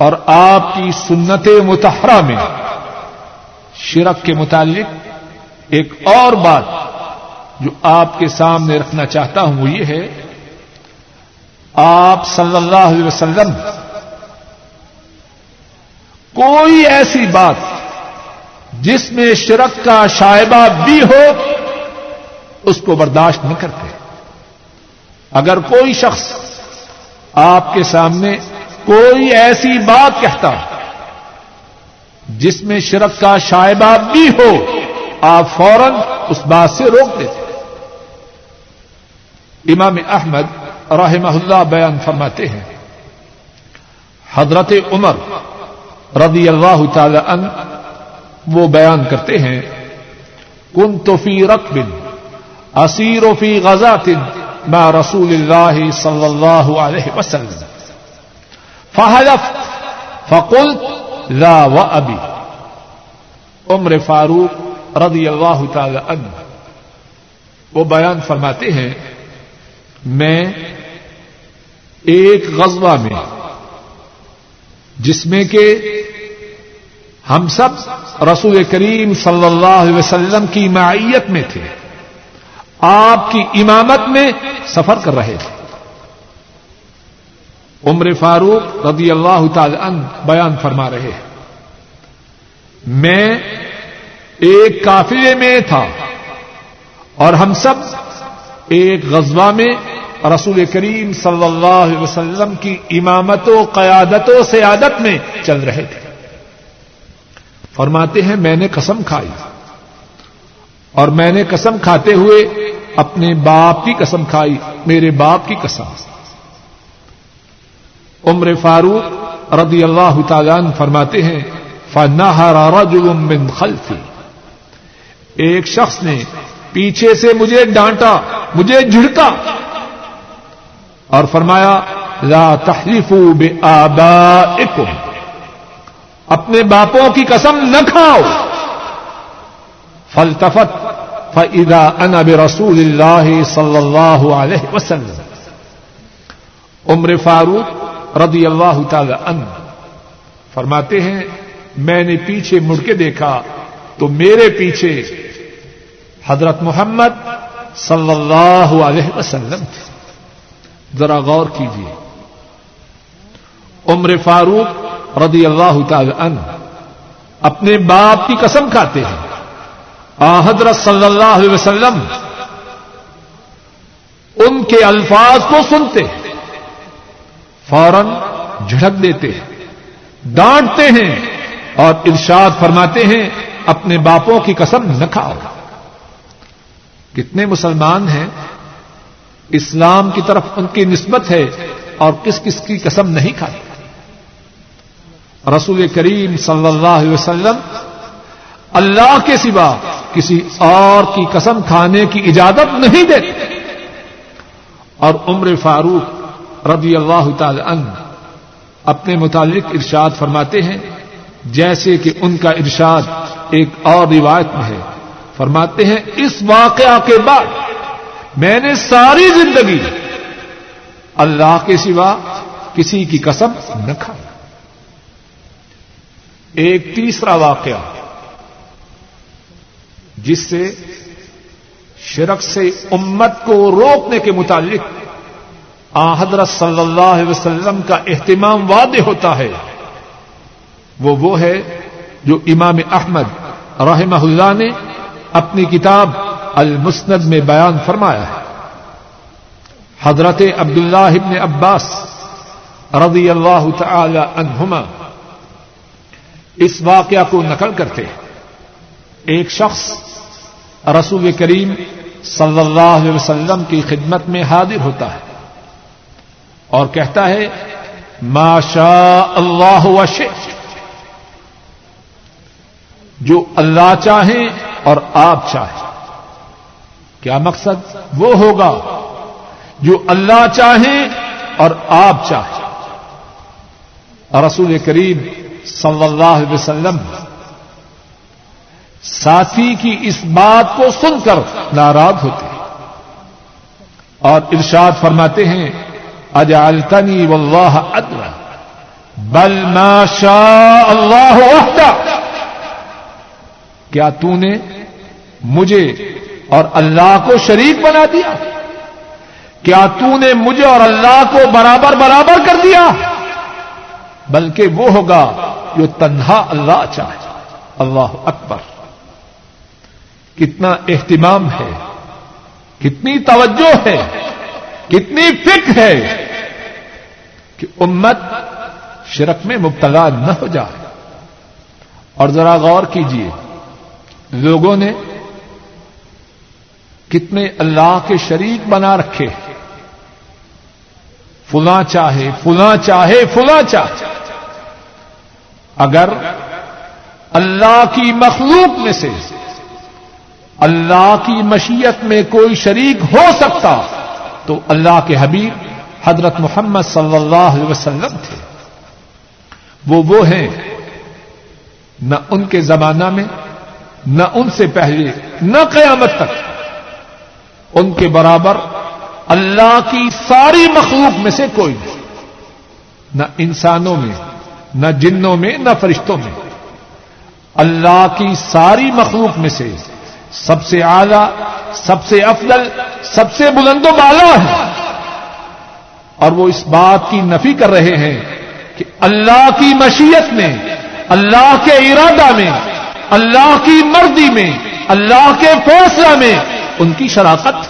اور آپ کی سنت مطہرہ میں شرک کے متعلق ایک اور بات جو آپ کے سامنے رکھنا چاہتا ہوں وہ یہ ہے آپ صلی اللہ علیہ وسلم کوئی ایسی بات جس میں شرک کا شائبہ بھی ہو اس کو برداشت نہ کرتے۔ اگر کوئی شخص آپ کے سامنے کوئی ایسی بات کہتا جس میں شرک کا شائبہ بھی ہو آپ فوراً اس بات سے روک دیتے۔ امام احمد رحمہ اللہ بیان فرماتے ہیں حضرت عمر رضی اللہ تعالی عنہ وہ بیان کرتے ہیں کنت فی رکب اسیر فی غزات مع رسول اللہ صلی اللہ علیہ وسلم فحلفت فقلت لا وابی، عمر فاروق رضی اللہ تعالی عنہ وہ بیان فرماتے ہیں میں ایک غزوہ میں جس میں کہ ہم سب رسول کریم صلی اللہ علیہ وسلم کی معیت میں تھے، آپ کی امامت میں سفر کر رہے تھے۔ عمر فاروق رضی اللہ تعالی عنہ بیان فرما رہے ہیں میں ایک قافلے میں تھا اور ہم سب ایک غزوہ میں رسول کریم صلی اللہ علیہ وسلم کی امامت و قیادت و سیادت میں چل رہے تھے۔ فرماتے ہیں میں نے قسم کھائی اور میں نے قسم کھاتے ہوئے اپنے باپ کی قسم کھائی، میرے باپ کی قسم۔ عمر فاروق رضی اللہ تعالیٰ عنہ فرماتے ہیں فَنَهَرَ رَجُلٌ مِّن خَلْفِي، ایک شخص نے پیچھے سے مجھے ڈانٹا، مجھے جھڑکا اور فرمایا لَا تَحْلِفُوا بِآبَائِكُمْ، اپنے باپوں کی قسم نہ کھاؤ. فَالْتَفَتْ فَإِذَا أَنَا بِرَسُولِ اللَّهِ صَلَّى اللَّهُ عَلَيْهِ وَسَلَّمَ. عمر فاروق رضی اللہ تعالی عنہ فرماتے ہیں میں نے پیچھے مڑ کے دیکھا تو میرے پیچھے حضرت محمد صلی اللہ علیہ وسلم تھے. ذرا غور کیجیے، عمر فاروق رضی اللہ تعالی عنہ اپنے باپ کی قسم کھاتے ہیں، حضرت صلی اللہ علیہ وسلم ان کے الفاظ کو سنتے ہیں فوراً جھڑک دیتے ہیں، ڈانٹتے ہیں اور ارشاد فرماتے ہیں اپنے باپوں کی قسم نہ کھاؤ. کتنے مسلمان ہیں اسلام کی طرف ان کی نسبت ہے اور کس کس کی قسم نہیں کھاتے. رسول کریم صلی اللہ علیہ وسلم اللہ کے سوا کسی اور کی قسم کھانے کی اجازت نہیں دیتے، اور عمر فاروق رضی اللہ تعالی عنہ اپنے متعلق ارشاد فرماتے ہیں جیسے کہ ان کا ارشاد ایک اور روایت میں ہے. فرماتے ہیں اس واقعہ کے بعد میں نے ساری زندگی اللہ کے سوا کسی کی قسم نہ کھائی. ایک تیسرا واقعہ جس سے شرک سے امت کو روکنے کے متعلق حضرت صلی اللہ علیہ وسلم کا اہتمام واضح ہوتا ہے، وہ ہے جو امام احمد رحمہ اللہ نے اپنی کتاب المسند میں بیان فرمایا ہے. حضرت عبداللہ ابن عباس رضی اللہ تعالی عنہما اس واقعہ کو نقل کرتے ہیں. ایک شخص رسول کریم صلی اللہ علیہ وسلم کی خدمت میں حاضر ہوتا ہے اور کہتا ہے ما شاء اللہ وشئت، جو اللہ چاہے اور آپ چاہیں. کیا مقصد؟ وہ ہوگا جو اللہ چاہے اور آپ چاہیں. رسول کریم صلی اللہ علیہ وسلم ساتھی کی اس بات کو سن کر ناراض ہوتے ہیں اور ارشاد فرماتے ہیں اجعلتنی واللہ ادرا بل ما شاء اللہ وحدہ، کیا تو نے مجھے اور اللہ کو شریک بنا دیا؟ کیا تو نے مجھے اور اللہ کو برابر برابر کر دیا؟ بلکہ وہ ہوگا جو تنہا اللہ چاہے. اللہ اکبر، کتنا اہتمام ہے، کتنی توجہ ہے، کتنی فکر ہے کہ امت شرک میں مبتلا نہ ہو جائے. اور ذرا غور کیجئے لوگوں نے کتنے اللہ کے شریک بنا رکھے، فلاں چاہے فلاں چاہے فلاں چاہے. اگر اللہ کی مخلوق میں سے اللہ کی مشیت میں کوئی شریک ہو سکتا تو اللہ کے حبیب حضرت محمد صلی اللہ علیہ وسلم تھے. وہ ہیں، نہ ان کے زمانہ میں، نہ ان سے پہلے، نہ قیامت تک ان کے برابر اللہ کی ساری مخلوق میں سے کوئی نہیں، نہ انسانوں میں، نہ جنوں میں، نہ فرشتوں میں. اللہ کی ساری مخلوق میں سے سب سے اعلیٰ، سب سے افضل، سب سے بلند و بالا ہے، اور وہ اس بات کی نفی کر رہے ہیں کہ اللہ کی مشیت میں، اللہ کے ارادہ میں، اللہ کی مرضی میں، اللہ کے فیصلہ میں ان کی شراکت.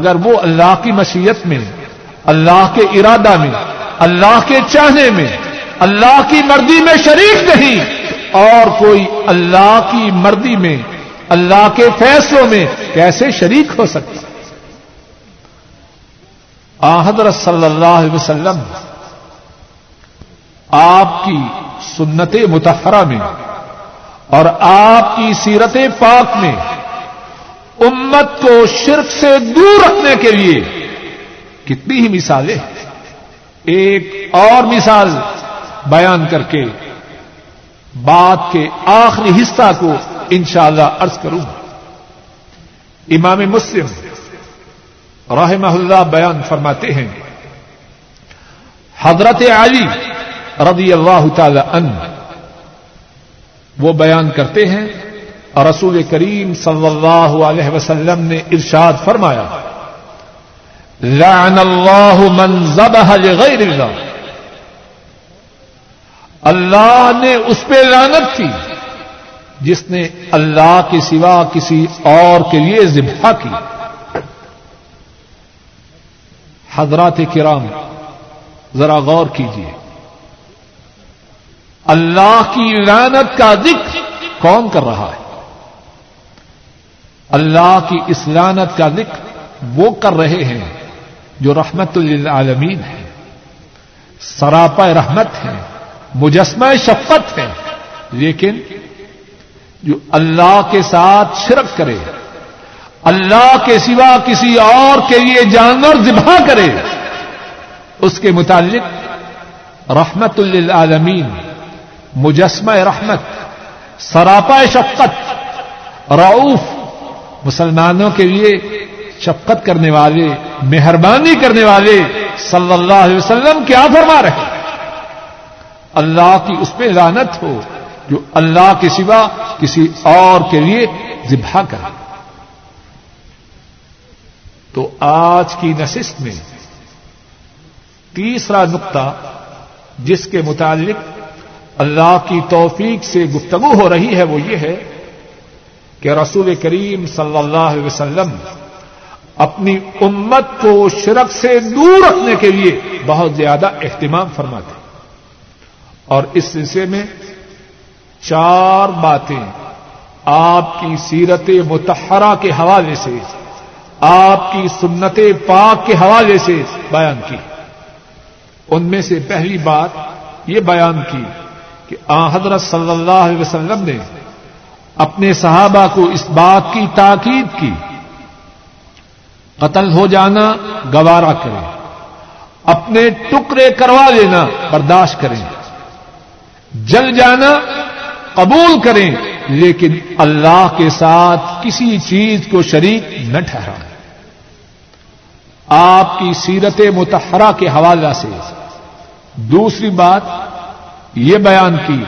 اگر وہ اللہ کی مشیت میں، اللہ کے ارادہ میں، اللہ کے چاہنے میں، اللہ کی مرضی میں شریک نہیں، اور کوئی اللہ کی مرضی میں، اللہ کے فیصلوں میں کیسے شریک ہو سکتا؟ حضرت صلی اللہ علیہ وسلم آپ کی سنت مطہرہ میں اور آپ کی سیرت پاک میں امت کو شرک سے دور رکھنے کے لیے کتنی ہی مثالیں. ایک اور مثال بیان کر کے بات کے آخری حصہ کو انشاءاللہ عرض کروں. امام مسلم رحمہ اللہ بیان فرماتے ہیں حضرت علی رضی اللہ تعالی عنہ وہ بیان کرتے ہیں اور رسول کریم صلی اللہ علیہ وسلم نے ارشاد فرمایا لعن اللہ من ذبح لغیر اللہ, اللہ نے اس پہ لعنت کی جس نے اللہ کے سوا کسی اور کے لیے ذبح کی. حضرات کرام ذرا غور کیجیے, اللہ کی لعنت کا ذکر کون کر رہا ہے؟ اللہ کی اس لعنت کا ذکر وہ کر رہے ہیں جو رحمت للعالمین ہے, سراپا رحمت ہے, مجسمہ شفقت ہے, لیکن جو اللہ کے ساتھ شرک کرے, اللہ کے سوا کسی اور کے لیے جانور ذبح کرے, اس کے متعلق رحمت للعالمین مجسمہ رحمت, سراپا شفقت, رعوف, مسلمانوں کے لیے شفقت کرنے والے, مہربانی کرنے والے صلی اللہ علیہ وسلم کیا فرما رہے ہیں؟ اللہ کی اس پہ لعنت ہو جو اللہ کے سوا کسی اور کے لیے ذبح کرے. تو آج کی نشست میں تیسرا نقطہ جس کے متعلق اللہ کی توفیق سے گفتگو ہو رہی ہے وہ یہ ہے کہ رسول کریم صلی اللہ علیہ وسلم اپنی امت کو شرک سے دور رکھنے کے لیے بہت زیادہ اہتمام فرماتے ہیں, اور اس سلسلے میں چار باتیں آپ کی سیرت مطہرہ کے حوالے سے, آپ کی سنت پاک کے حوالے سے بیان کی. ان میں سے پہلی بات یہ بیان کی کہ حضرت صلی اللہ علیہ وسلم نے اپنے صحابہ کو اس بات کی تاکید کی قتل ہو جانا گوارا کریں, اپنے ٹکڑے کروا لینا برداشت کریں, جل جانا قبول کریں, لیکن اللہ کے ساتھ کسی چیز کو شریک نہ ٹھہرائیں. آپ کی سیرت مطہرہ کے حوالے سے دوسری بات یہ بیان کی,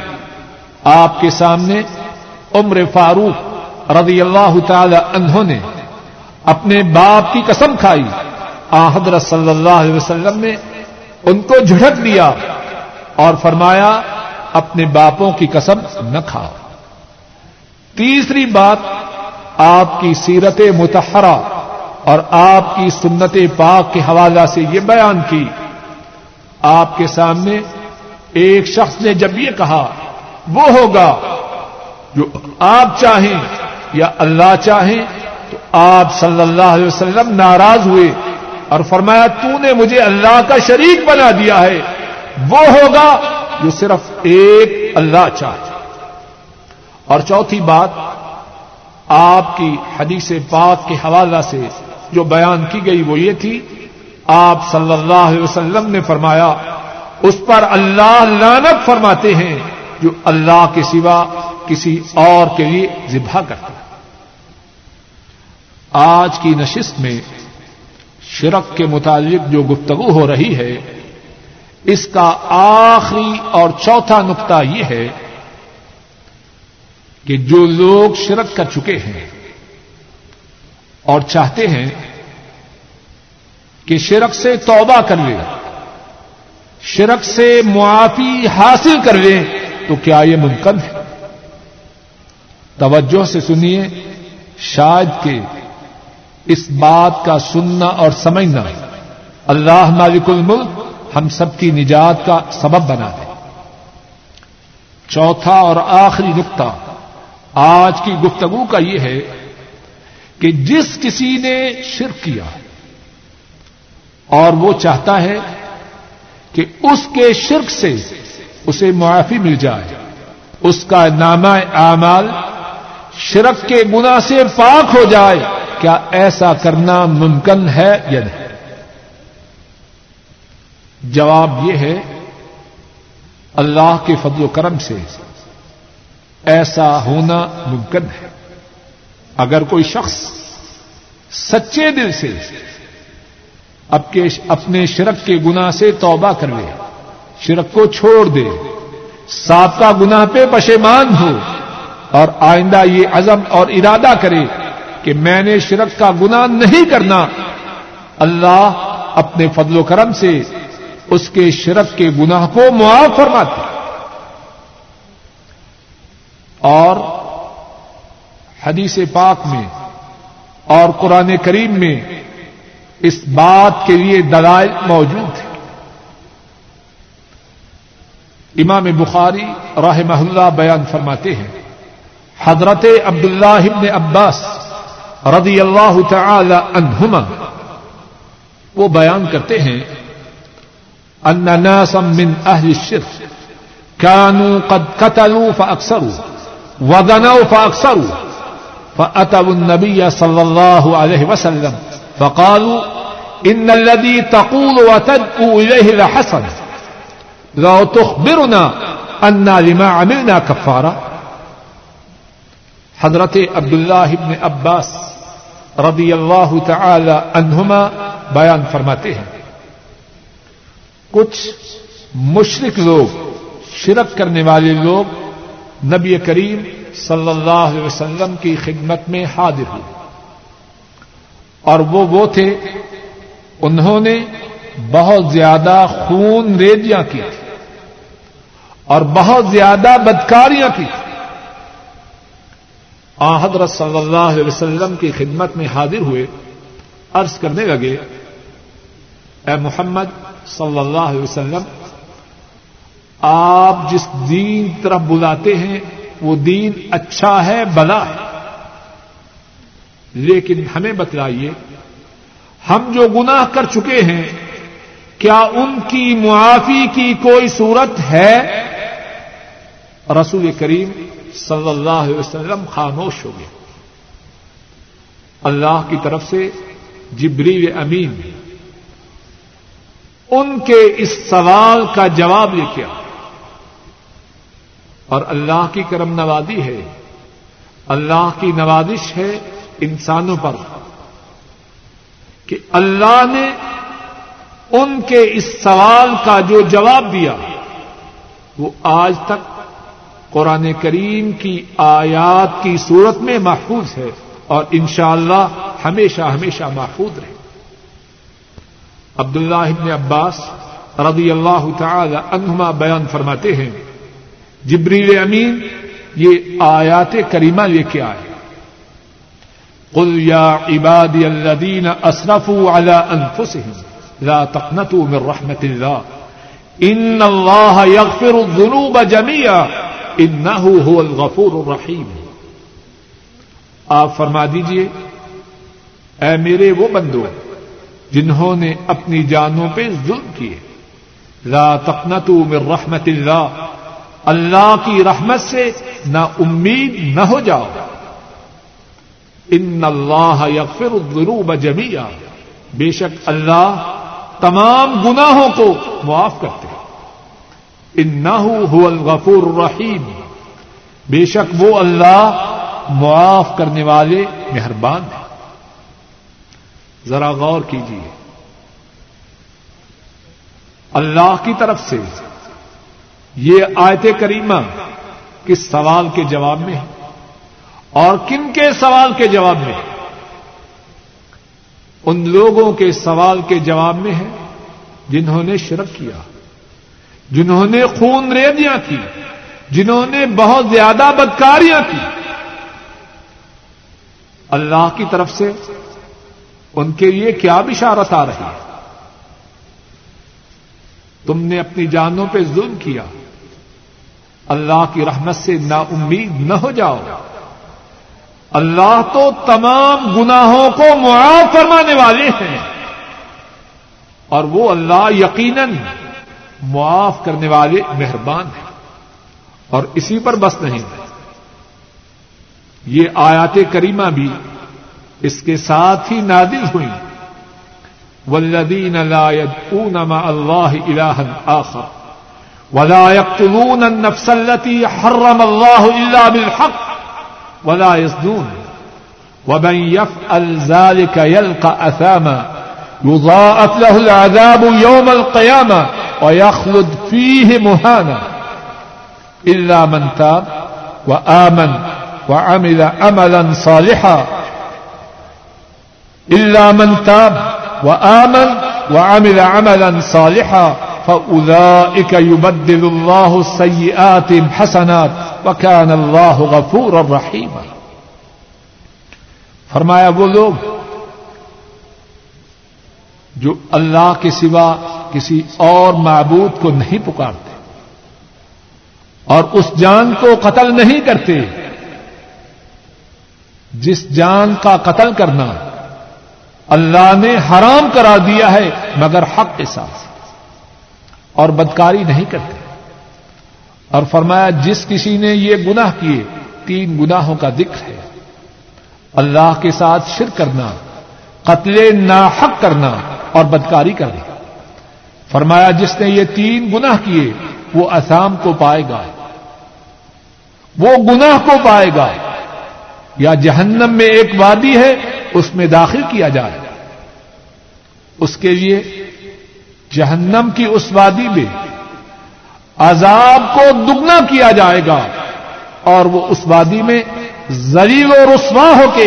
آپ کے سامنے عمر فاروق رضی اللہ تعالی عنہ نے اپنے باپ کی قسم کھائی, حضرت صلی اللہ علیہ وسلم نے ان کو جھڑک دیا اور فرمایا اپنے باپوں کی قسم نہ کھاؤ. تیسری بات آپ کی سیرت مطہرہ اور آپ کی سنت پاک کے حوالے سے یہ بیان کی, آپ کے سامنے ایک شخص نے جب یہ کہا وہ ہوگا جو آپ چاہیں یا اللہ چاہیں, تو آپ صلی اللہ علیہ وسلم ناراض ہوئے اور فرمایا تو نے مجھے اللہ کا شریک بنا دیا ہے, وہ ہوگا جو صرف ایک اللہ چاہے. اور چوتھی بات آپ کی حدیث پاک کے حوالے سے جو بیان کی گئی وہ یہ تھی, آپ صلی اللہ علیہ وسلم نے فرمایا اس پر اللہ لعنت فرماتے ہیں جو اللہ کے سوا کسی اور کے لیے ذبح کرتا ہے. آج کی نشست میں شرک کے متعلق جو گفتگو ہو رہی ہے اس کا آخری اور چوتھا نقطہ یہ ہے کہ جو لوگ شرک کر چکے ہیں اور چاہتے ہیں کہ شرک سے توبہ کر لیں, شرک سے معافی حاصل کر لیں, تو کیا یہ ممکن ہے؟ توجہ سے سنیے, شاید کہ اس بات کا سننا اور سمجھنا اللہ مالک الملک ہم سب کی نجات کا سبب بنا دے. چوتھا اور آخری نقطہ آج کی گفتگو کا یہ ہے کہ جس کسی نے شرک کیا اور وہ چاہتا ہے کہ اس کے شرک سے اسے معافی مل جائے، اس کا نامہ اعمال شرک کے گناہ سے پاک ہو جائے، کیا ایسا کرنا ممکن ہے یا نہیں؟ جواب یہ ہے اللہ کے فضل و کرم سے ایسا ہونا ممکن ہے، اگر کوئی شخص سچے دل سے اپنے شرک کے گناہ سے توبہ کر لے، شرک کو چھوڑ دے، سابقہ گناہ پہ پشیمان ہو اور آئندہ یہ عزم اور ارادہ کرے کہ میں نے شرک کا گناہ نہیں کرنا، اللہ اپنے فضل و کرم سے اس کے شرک کے گناہ کو معاف فرماتا ہے۔ اور حدیث پاک میں اور قرآن کریم میں اس بات کے لیے دلائل موجود ہیں۔ امام بخاری رحمہ اللہ بیان فرماتے ہیں، حضرت عبداللہ ابن عباس رضی اللہ تعالی عنہما وہ بیان کرتے ہیں، ان ناسا من اہل الشرک كانوا قد قتلوا فأكثروا وزنوا فأكثروا فأتوا النبي صلى الله عليه وسلم فقالوا إن الذي تقول وتدعو إليه لحسن لو تخبرنا أنا لما عملنا كفارة۔ حضرت عبداللہ بن عباس رضی اللہ تعالی عنہما بیان فرماتے ہیں، کچھ مشرک لوگ، شرک کرنے والے لوگ نبی کریم صلی اللہ علیہ وسلم کی خدمت میں حاضر ہوئے، اور وہ تھے، انہوں نے بہت زیادہ خون ریزیاں کی اور بہت زیادہ بدکاریاں کی۔ آن حضرت صلی اللہ علیہ وسلم کی خدمت میں حاضر ہوئے، عرض کرنے لگے، اے محمد صلی اللہ علیہ وسلم، آپ جس دین طرف بلاتے ہیں وہ دین اچھا ہے، بھلا ہے، لیکن ہمیں بتلائیے ہم جو گناہ کر چکے ہیں کیا ان کی معافی کی کوئی صورت ہے؟ رسول کریم صلی اللہ علیہ وسلم خاموش ہو گئے۔ اللہ کی طرف سے جبریل امین ان کے اس سوال کا جواب لے کے آئے، اور اللہ کی کرم نوازی ہے، اللہ کی نوازش ہے انسانوں پر کہ اللہ نے ان کے اس سوال کا جو جواب دیا وہ آج تک قرآن کریم کی آیات کی صورت میں محفوظ ہے، اور انشاءاللہ ہمیشہ ہمیشہ محفوظ رہے۔ عبداللہ ابن عباس رضی اللہ تعالی عنہما بیان فرماتے ہیں، جبریل امین یہ آیات کریمہ لے کے آئے، قل یا عبادی الذین اسرفوا علی انفسهم لا تقنطوا من رحمت اللہ ان اللہ یغفر الذنوب جميعا انہ هو الغفور الرحیم۔ آپ فرما دیجئے، اے میرے وہ بندو جنہوں نے اپنی جانوں پہ ظلم کیے، لا تقنطوا من رحمت اللہ، اللہ کی رحمت سے نا امید نہ ہو جاؤ، ان اللہ یغفر الذنوب جميعا، بے شک اللہ تمام گناہوں کو معاف کرتے ہیں، انہ هو الغفور الرحیم، بے شک وہ اللہ معاف کرنے والے مہربان ہیں۔ ذرا غور کیجیے، اللہ کی طرف سے یہ آیت کریمہ کس سوال کے جواب میں ہے اور کن کے سوال کے جواب میں ہے؟ ان لوگوں کے سوال کے جواب میں ہے جنہوں نے شرک کیا، جنہوں نے خون ریزیاں کی، جنہوں نے بہت زیادہ بدکاریاں کی۔ اللہ کی طرف سے ان کے لیے کیا بشارت آ رہی ہے؟ تم نے اپنی جانوں پہ ظلم کیا، اللہ کی رحمت سے نا امید نہ ہو جاؤ، اللہ تو تمام گناہوں کو معاف فرمانے والے ہیں۔ اور وہ اللہ یقیناً معاف کرنے والے مہربان ہیں. اور اسی پر بس نہیں، یہ آیات کریمہ بھی اس کے ساتھ ہی نازل ہوئیں. والذین لا يدعون مع اللہ الہا آخر ولا يقتلون النفس التي حرم الله الا بالحق ولا يزنون ومن يفعل ذلك يلقى اثاما يضاعف له العذاب يوم القيامة ويخلد فيه مهانا الا من تاب وآمن وعمل عملا صالحا فأولئك يبدل الله السيئات حسنات وكان الله غفورا رحيما. فرمایا وہ لوگ جو اللہ کے سوا کسی اور معبود کو نہیں پکارتے اور اس جان کو قتل نہیں کرتے جس جان کا قتل کرنا اللہ نے حرام کرا دیا ہے مگر حق کے ساتھ، اور بدکاری نہیں کرتے. اور فرمایا جس کسی نے یہ گناہ کیے، 3 گناہوں کا ذکر ہے، اللہ کے ساتھ شرک کرنا، قتل ناحق کرنا اور بدکاری کرنا. فرمایا جس نے یہ 3 گناہ کیے وہ آثام کو پائے گا، وہ گناہ کو پائے گا، یا جہنم میں ایک وادی ہے اس میں داخل کیا جائے گا. اس کے لیے جہنم کی اس وادی میں عذاب کو دگنا کیا جائے گا اور وہ اس وادی میں ذلیل و رسوا ہو کے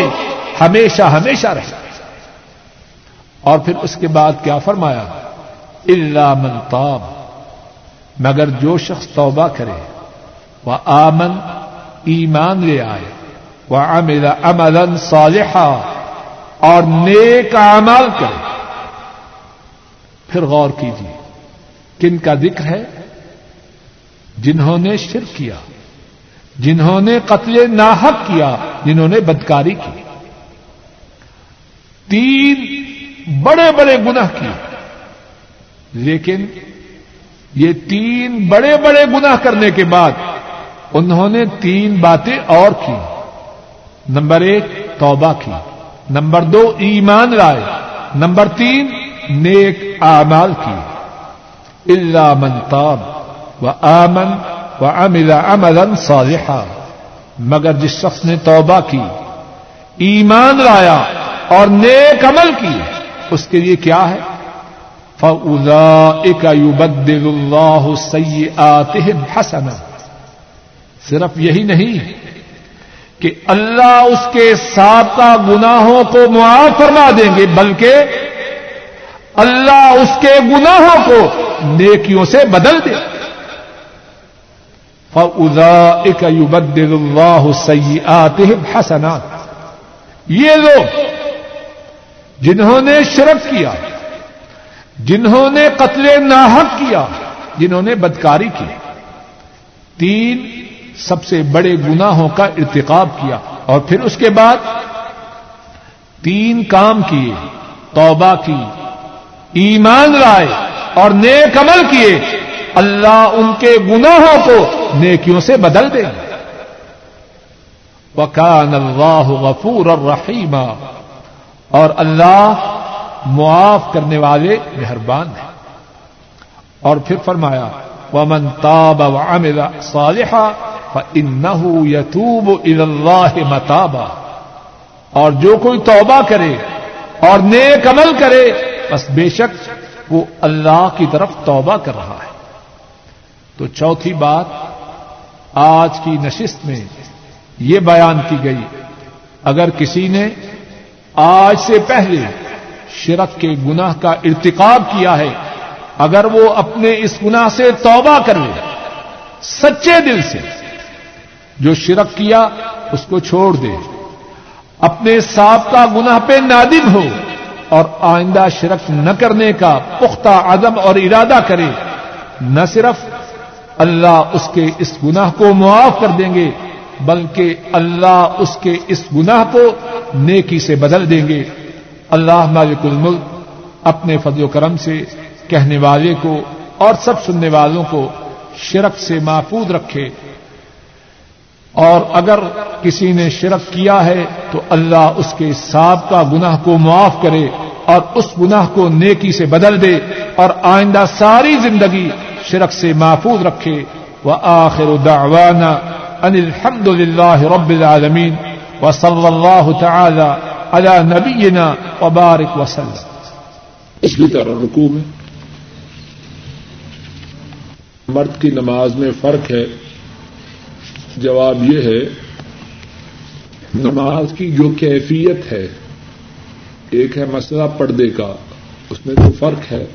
ہمیشہ رہے گا. اور پھر اس کے بعد کیا فرمایا؟ الا من تاب، مگر جو شخص توبہ کرے، وآمن، ایمان لے آئے، وعمل عملا صالحا، اور نیک اعمال کرے. پھر غور کیجیے کن کا ذکر ہے؟ جنہوں نے شرک کیا، جنہوں نے قتل ناحق کیا، جنہوں نے بدکاری کی، 3 بڑے بڑے گناہ کیے. لیکن یہ 3 بڑے بڑے گناہ کرنے کے بعد انہوں نے 3 باتیں اور کی. نمبر 1 توبہ کی، نمبر 2 ایمان لائے، نمبر 3 نیک اعمال کی. الا من تاب وآمن وعمل عملا صالحا، مگر جس شخص نے توبہ کی، ایمان لایا اور نیک عمل کی، اس کے لیے کیا ہے؟ فَأُولَئِكَ يُبَدِّلُ اللَّهُ سَيِّئَاتِهِمْ حَسَنًا. صرف یہی نہیں کہ اللہ اس کے سابقہ گناہوں کو معاف فرما دیں گے، بلکہ اللہ اس کے گناہوں کو نیکیوں سے بدل دے. فَأُولَئِكَ يُبَدِّلُ اللَّهُ سَيِّئَاتِهِمْ حَسَنًا. یہ لوگ جنہوں نے شرک کیا، جنہوں نے قتل ناحق کیا، جنہوں نے بدکاری کی، 3 سب سے بڑے گناہوں کا ارتکاب کیا، اور پھر اس کے بعد 3 کام کیے، توبہ کی، ایمان لائے اور نیک عمل کیے، اللہ ان کے گناہوں کو نیکیوں سے بدل دے گا. وَكَانَ اللَّهُ غَفُورًا رَحِيمًا. اور اللہ معاف کرنے والے مہربان ہیں. اور پھر فرمایا وَمَن تَابَ وَعَمِلَ صَالِحًا فَإِنَّهُ يَتُوبُ إِلَى اللَّهِ مَتَابًا. اور جو کوئی توبہ کرے اور نیک عمل کرے، بس بے شک وہ اللہ کی طرف توبہ کر رہا ہے. تو 4تھی بات آج کی نشست میں یہ بیان کی گئی، اگر کسی نے آج سے پہلے شرک کے گناہ کا ارتکاب کیا ہے، اگر وہ اپنے اس گناہ سے توبہ کر لے سچے دل سے، جو شرک کیا اس کو چھوڑ دے، اپنے سابقہ گناہ پہ نادم ہو اور آئندہ شرک نہ کرنے کا پختہ عزم اور ارادہ کرے، نہ صرف اللہ اس کے اس گناہ کو معاف کر دیں گے، بلکہ اللہ اس کے اس گناہ کو نیکی سے بدل دیں گے. اللہ مالک الملک اپنے فضل و کرم سے کہنے والے کو اور سب سننے والوں کو شرک سے محفوظ رکھے، اور اگر کسی نے شرک کیا ہے تو اللہ اس کے سابقہ گناہ کو معاف کرے اور اس گناہ کو نیکی سے بدل دے، اور آئندہ ساری زندگی شرک سے محفوظ رکھے۔ وآخر دعوانا ان الحمد للہ رب العالمین، وصلی اللہ تعالی علی نبینا وبارک وسلم۔ اس کی طرح رکوع میں مرد کی نماز میں فرق ہے، جواب یہ ہے نماز کی جو کیفیت ہے، ایک ہے مسئلہ پردے کا، اس میں تو فرق ہے،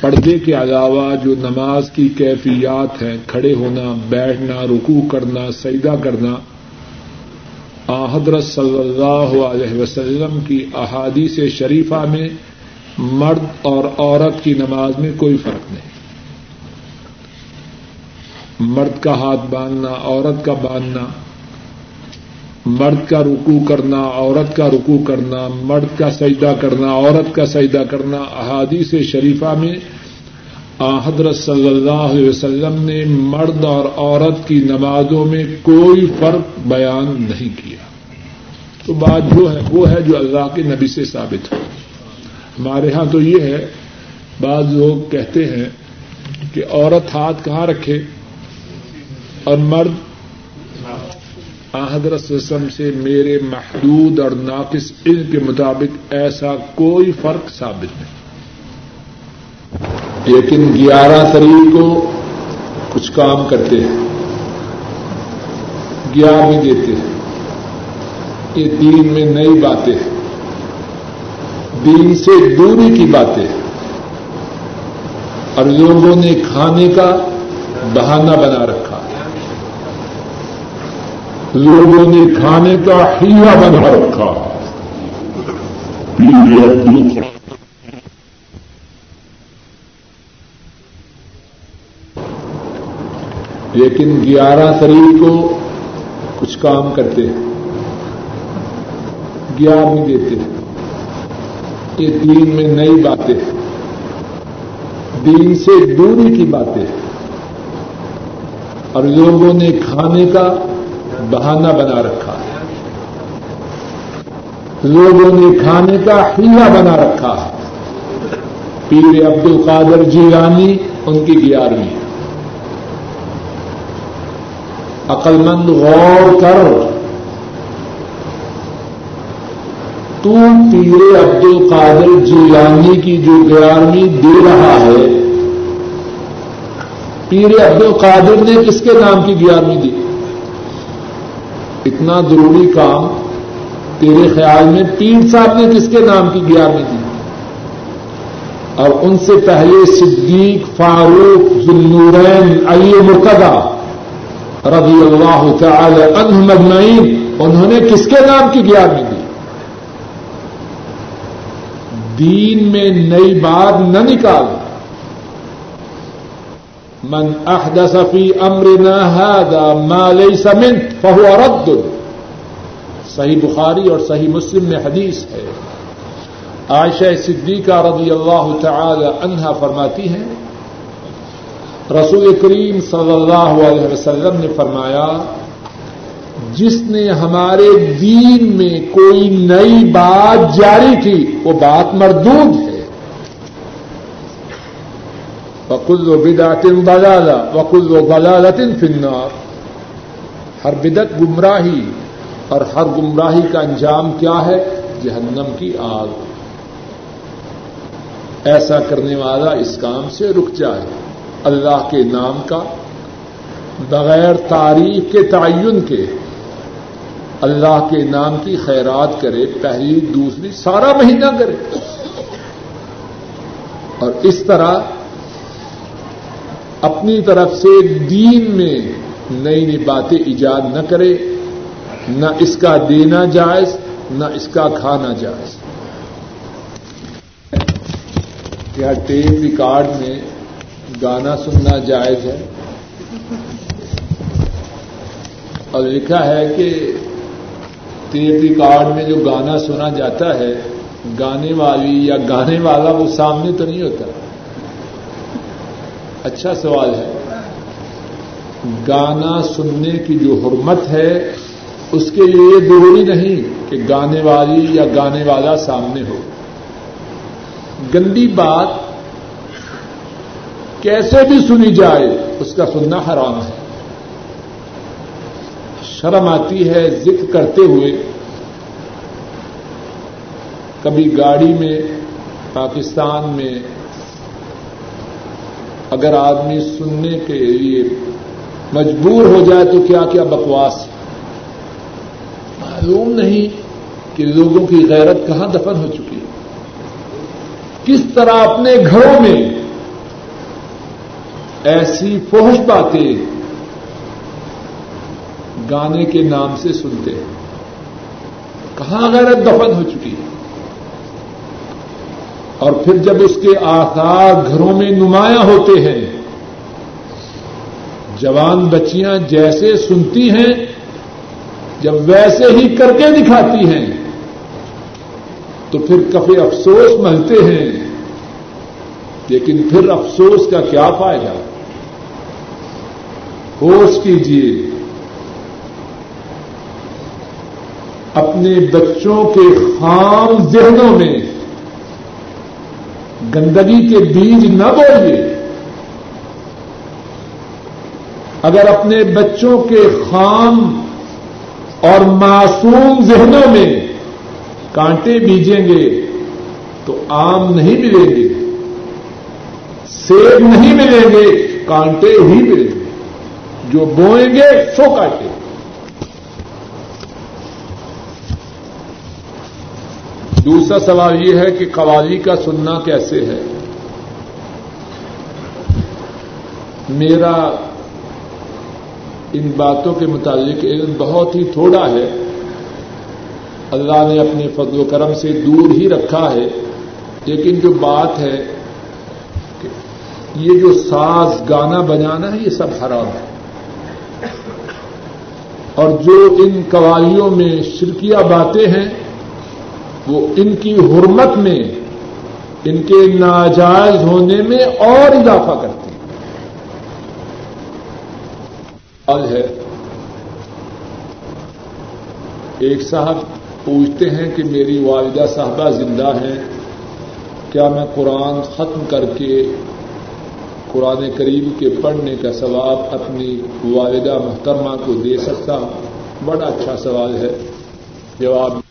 پردے کے علاوہ جو نماز کی کیفیات ہیں، کھڑے ہونا، بیٹھنا، رکوع کرنا، سجدہ کرنا، آن حضرت صلی اللہ علیہ وسلم کی احادیث شریفہ میں مرد اور عورت کی نماز میں کوئی فرق نہیں۔ مرد کا ہاتھ باندھنا، عورت کا باندھنا، مرد کا رکوع کرنا، عورت کا رکوع کرنا، مرد کا سجدہ کرنا، عورت کا سجدہ کرنا، احادیث شریفہ میں حضرت صلی اللہ علیہ وسلم نے مرد اور عورت کی نمازوں میں کوئی فرق بیان نہیں کیا۔ تو بات جو ہے وہ ہے جو اللہ کے نبی سے ثابت ہو۔ ہمارے ہاں تو یہ ہے، بعض لوگ کہتے ہیں کہ عورت ہاتھ کہاں رکھے اور مرد، حضرت صلی اللہ علیہ وسلم سے میرے محدود اور ناقص علم کے مطابق ایسا کوئی فرق ثابت نہیں، لیکن 11 تاریخ کو کچھ کام کرتے ہیں، 11ویں دیتے ہیں، یہ دین میں نئی باتیں ہیں، دین سے دوری کی باتیں ہیں، اور لوگوں نے کھانے کا بہانہ بنا رکھا، لوگوں نے کھانے کا حیلہ بنا رکھا۔ لیکن 11 تاریخ کو کچھ کام کرتے ہیں، 11ویں دیتے ہیں، یہ دین میں نئی باتیں ہیں، دین سے دوری کی باتیں ہیں، اور لوگوں نے کھانے کا بہانہ بنا رکھا، لوگوں نے کھانے کا حیلہ بنا رکھا۔ پیر عبد القادر جیلانی، ان کی 11ویں۔ عقل مند غور کر، تو پیر عبد القادر جیلانی کی جو 11ویں دے رہا ہے، پیر عبد القادر نے کس کے نام کی 11ویں دی؟ اتنا ضروری کام تیرے خیال میں پیر صاحب نے کس کے نام کی 11ویں دی؟ اور ان سے پہلے صدیق، فاروق، ذوالنورین، علی مرتضی رضی اللہ تعالی عنہم اجمعین، انہوں نے کس کے نام کی 11ویں دی؟ دین میں نئی بات نہ نکال۔ من احدث فی امرنا ھذا ما لیس منہ فہو رد۔ صحیح بخاری اور صحیح مسلم میں حدیث ہے، عائشہ صدیقہ رضی اللہ تعالی عنہا فرماتی ہیں، رسول کریم صلی اللہ علیہ وسلم نے فرمایا، جس نے ہمارے دین میں کوئی نئی بات جاری کی وہ بات مردود ہے۔ وَكُلُّ بِدْعَةٍ ضَلَالَةٍ وَكُلُّ ضَلَالَةٍ فِي النَّارِ۔ ہر بدعت گمراہی، اور ہر گمراہی کا انجام کیا ہے؟ جہنم کی آگ۔ ایسا کرنے والا اس کام سے رک جائے، اللہ کے نام کا بغیر تعریف کے تعین کے اللہ کے نام کی خیرات کرے، پہلی دوسری سارا مہینہ کرے، اور اس طرح اپنی طرف سے دین میں نئی نئی باتیں ایجاد نہ کرے، نہ اس کا دینا جائز، نہ اس کا کھانا جائز۔ کیا ٹیپ ریکارڈ میں گانا سننا جائز ہے؟ اور لکھا ہے کہ ٹیپ ریکارڈ میں جو گانا سنا جاتا ہے گانے والی یا گانے والا وہ سامنے تو نہیں ہوتا. اچھا سوال ہے, گانا سننے کی جو حرمت ہے اس کے لیے یہ ضروری نہیں کہ گانے والی یا گانے والا سامنے ہو. گندی بات کیسے بھی سنی جائے اس کا سننا حرام ہے. شرم آتی ہے ذکر کرتے ہوئے. کبھی گاڑی میں پاکستان میں اگر آدمی سننے کے لیے مجبور ہو جائے تو کیا کیا بکواس. معلوم نہیں کہ لوگوں کی غیرت کہاں دفن ہو چکی ہے. کس طرح اپنے گھروں میں ایسی فحش باتیں گانے کے نام سے سنتے ہیں, کہاں غیرت دفن ہو چکی ہے. اور پھر جب اس کے آثار گھروں میں نمایاں ہوتے ہیں, جوان بچیاں جیسے سنتی ہیں جب ویسے ہی کر کے دکھاتی ہیں تو پھر کفے افسوس ملتے ہیں. لیکن پھر افسوس کا کیا فائدہ. ہوش کیجیے, اپنے بچوں کے خام ذہنوں میں گندگی کے بیج نہ بوئیے. اگر اپنے بچوں کے خام اور معصوم ذہنوں میں کانٹے بیجیں گے تو آم نہیں ملیں گے, سیب نہیں ملیں گے, کانٹے ہی ملیں گے. جو بوئیں گے سو کانٹے. دوسرا سوال یہ ہے کہ قوالی کا سننا کیسے ہے. میرا ان باتوں کے متعلق علم بہت ہی تھوڑا ہے, اللہ نے اپنے فضل و کرم سے دور ہی رکھا ہے. لیکن جو بات ہے کہ یہ جو ساز گانا بجانا ہے یہ سب حرام ہے, اور جو ان قوالیوں میں شرکیہ باتیں ہیں وہ ان کی حرمت میں, ان کے ناجائز ہونے میں اور اضافہ کرتے ہیں. ایک صاحب پوچھتے ہیں کہ میری والدہ صاحبہ زندہ ہیں, کیا میں قرآن ختم کر کے قرآن کریم کے پڑھنے کا ثواب اپنی والدہ محترمہ کو دے سکتا ہوں؟ بڑا اچھا سوال ہے. جواب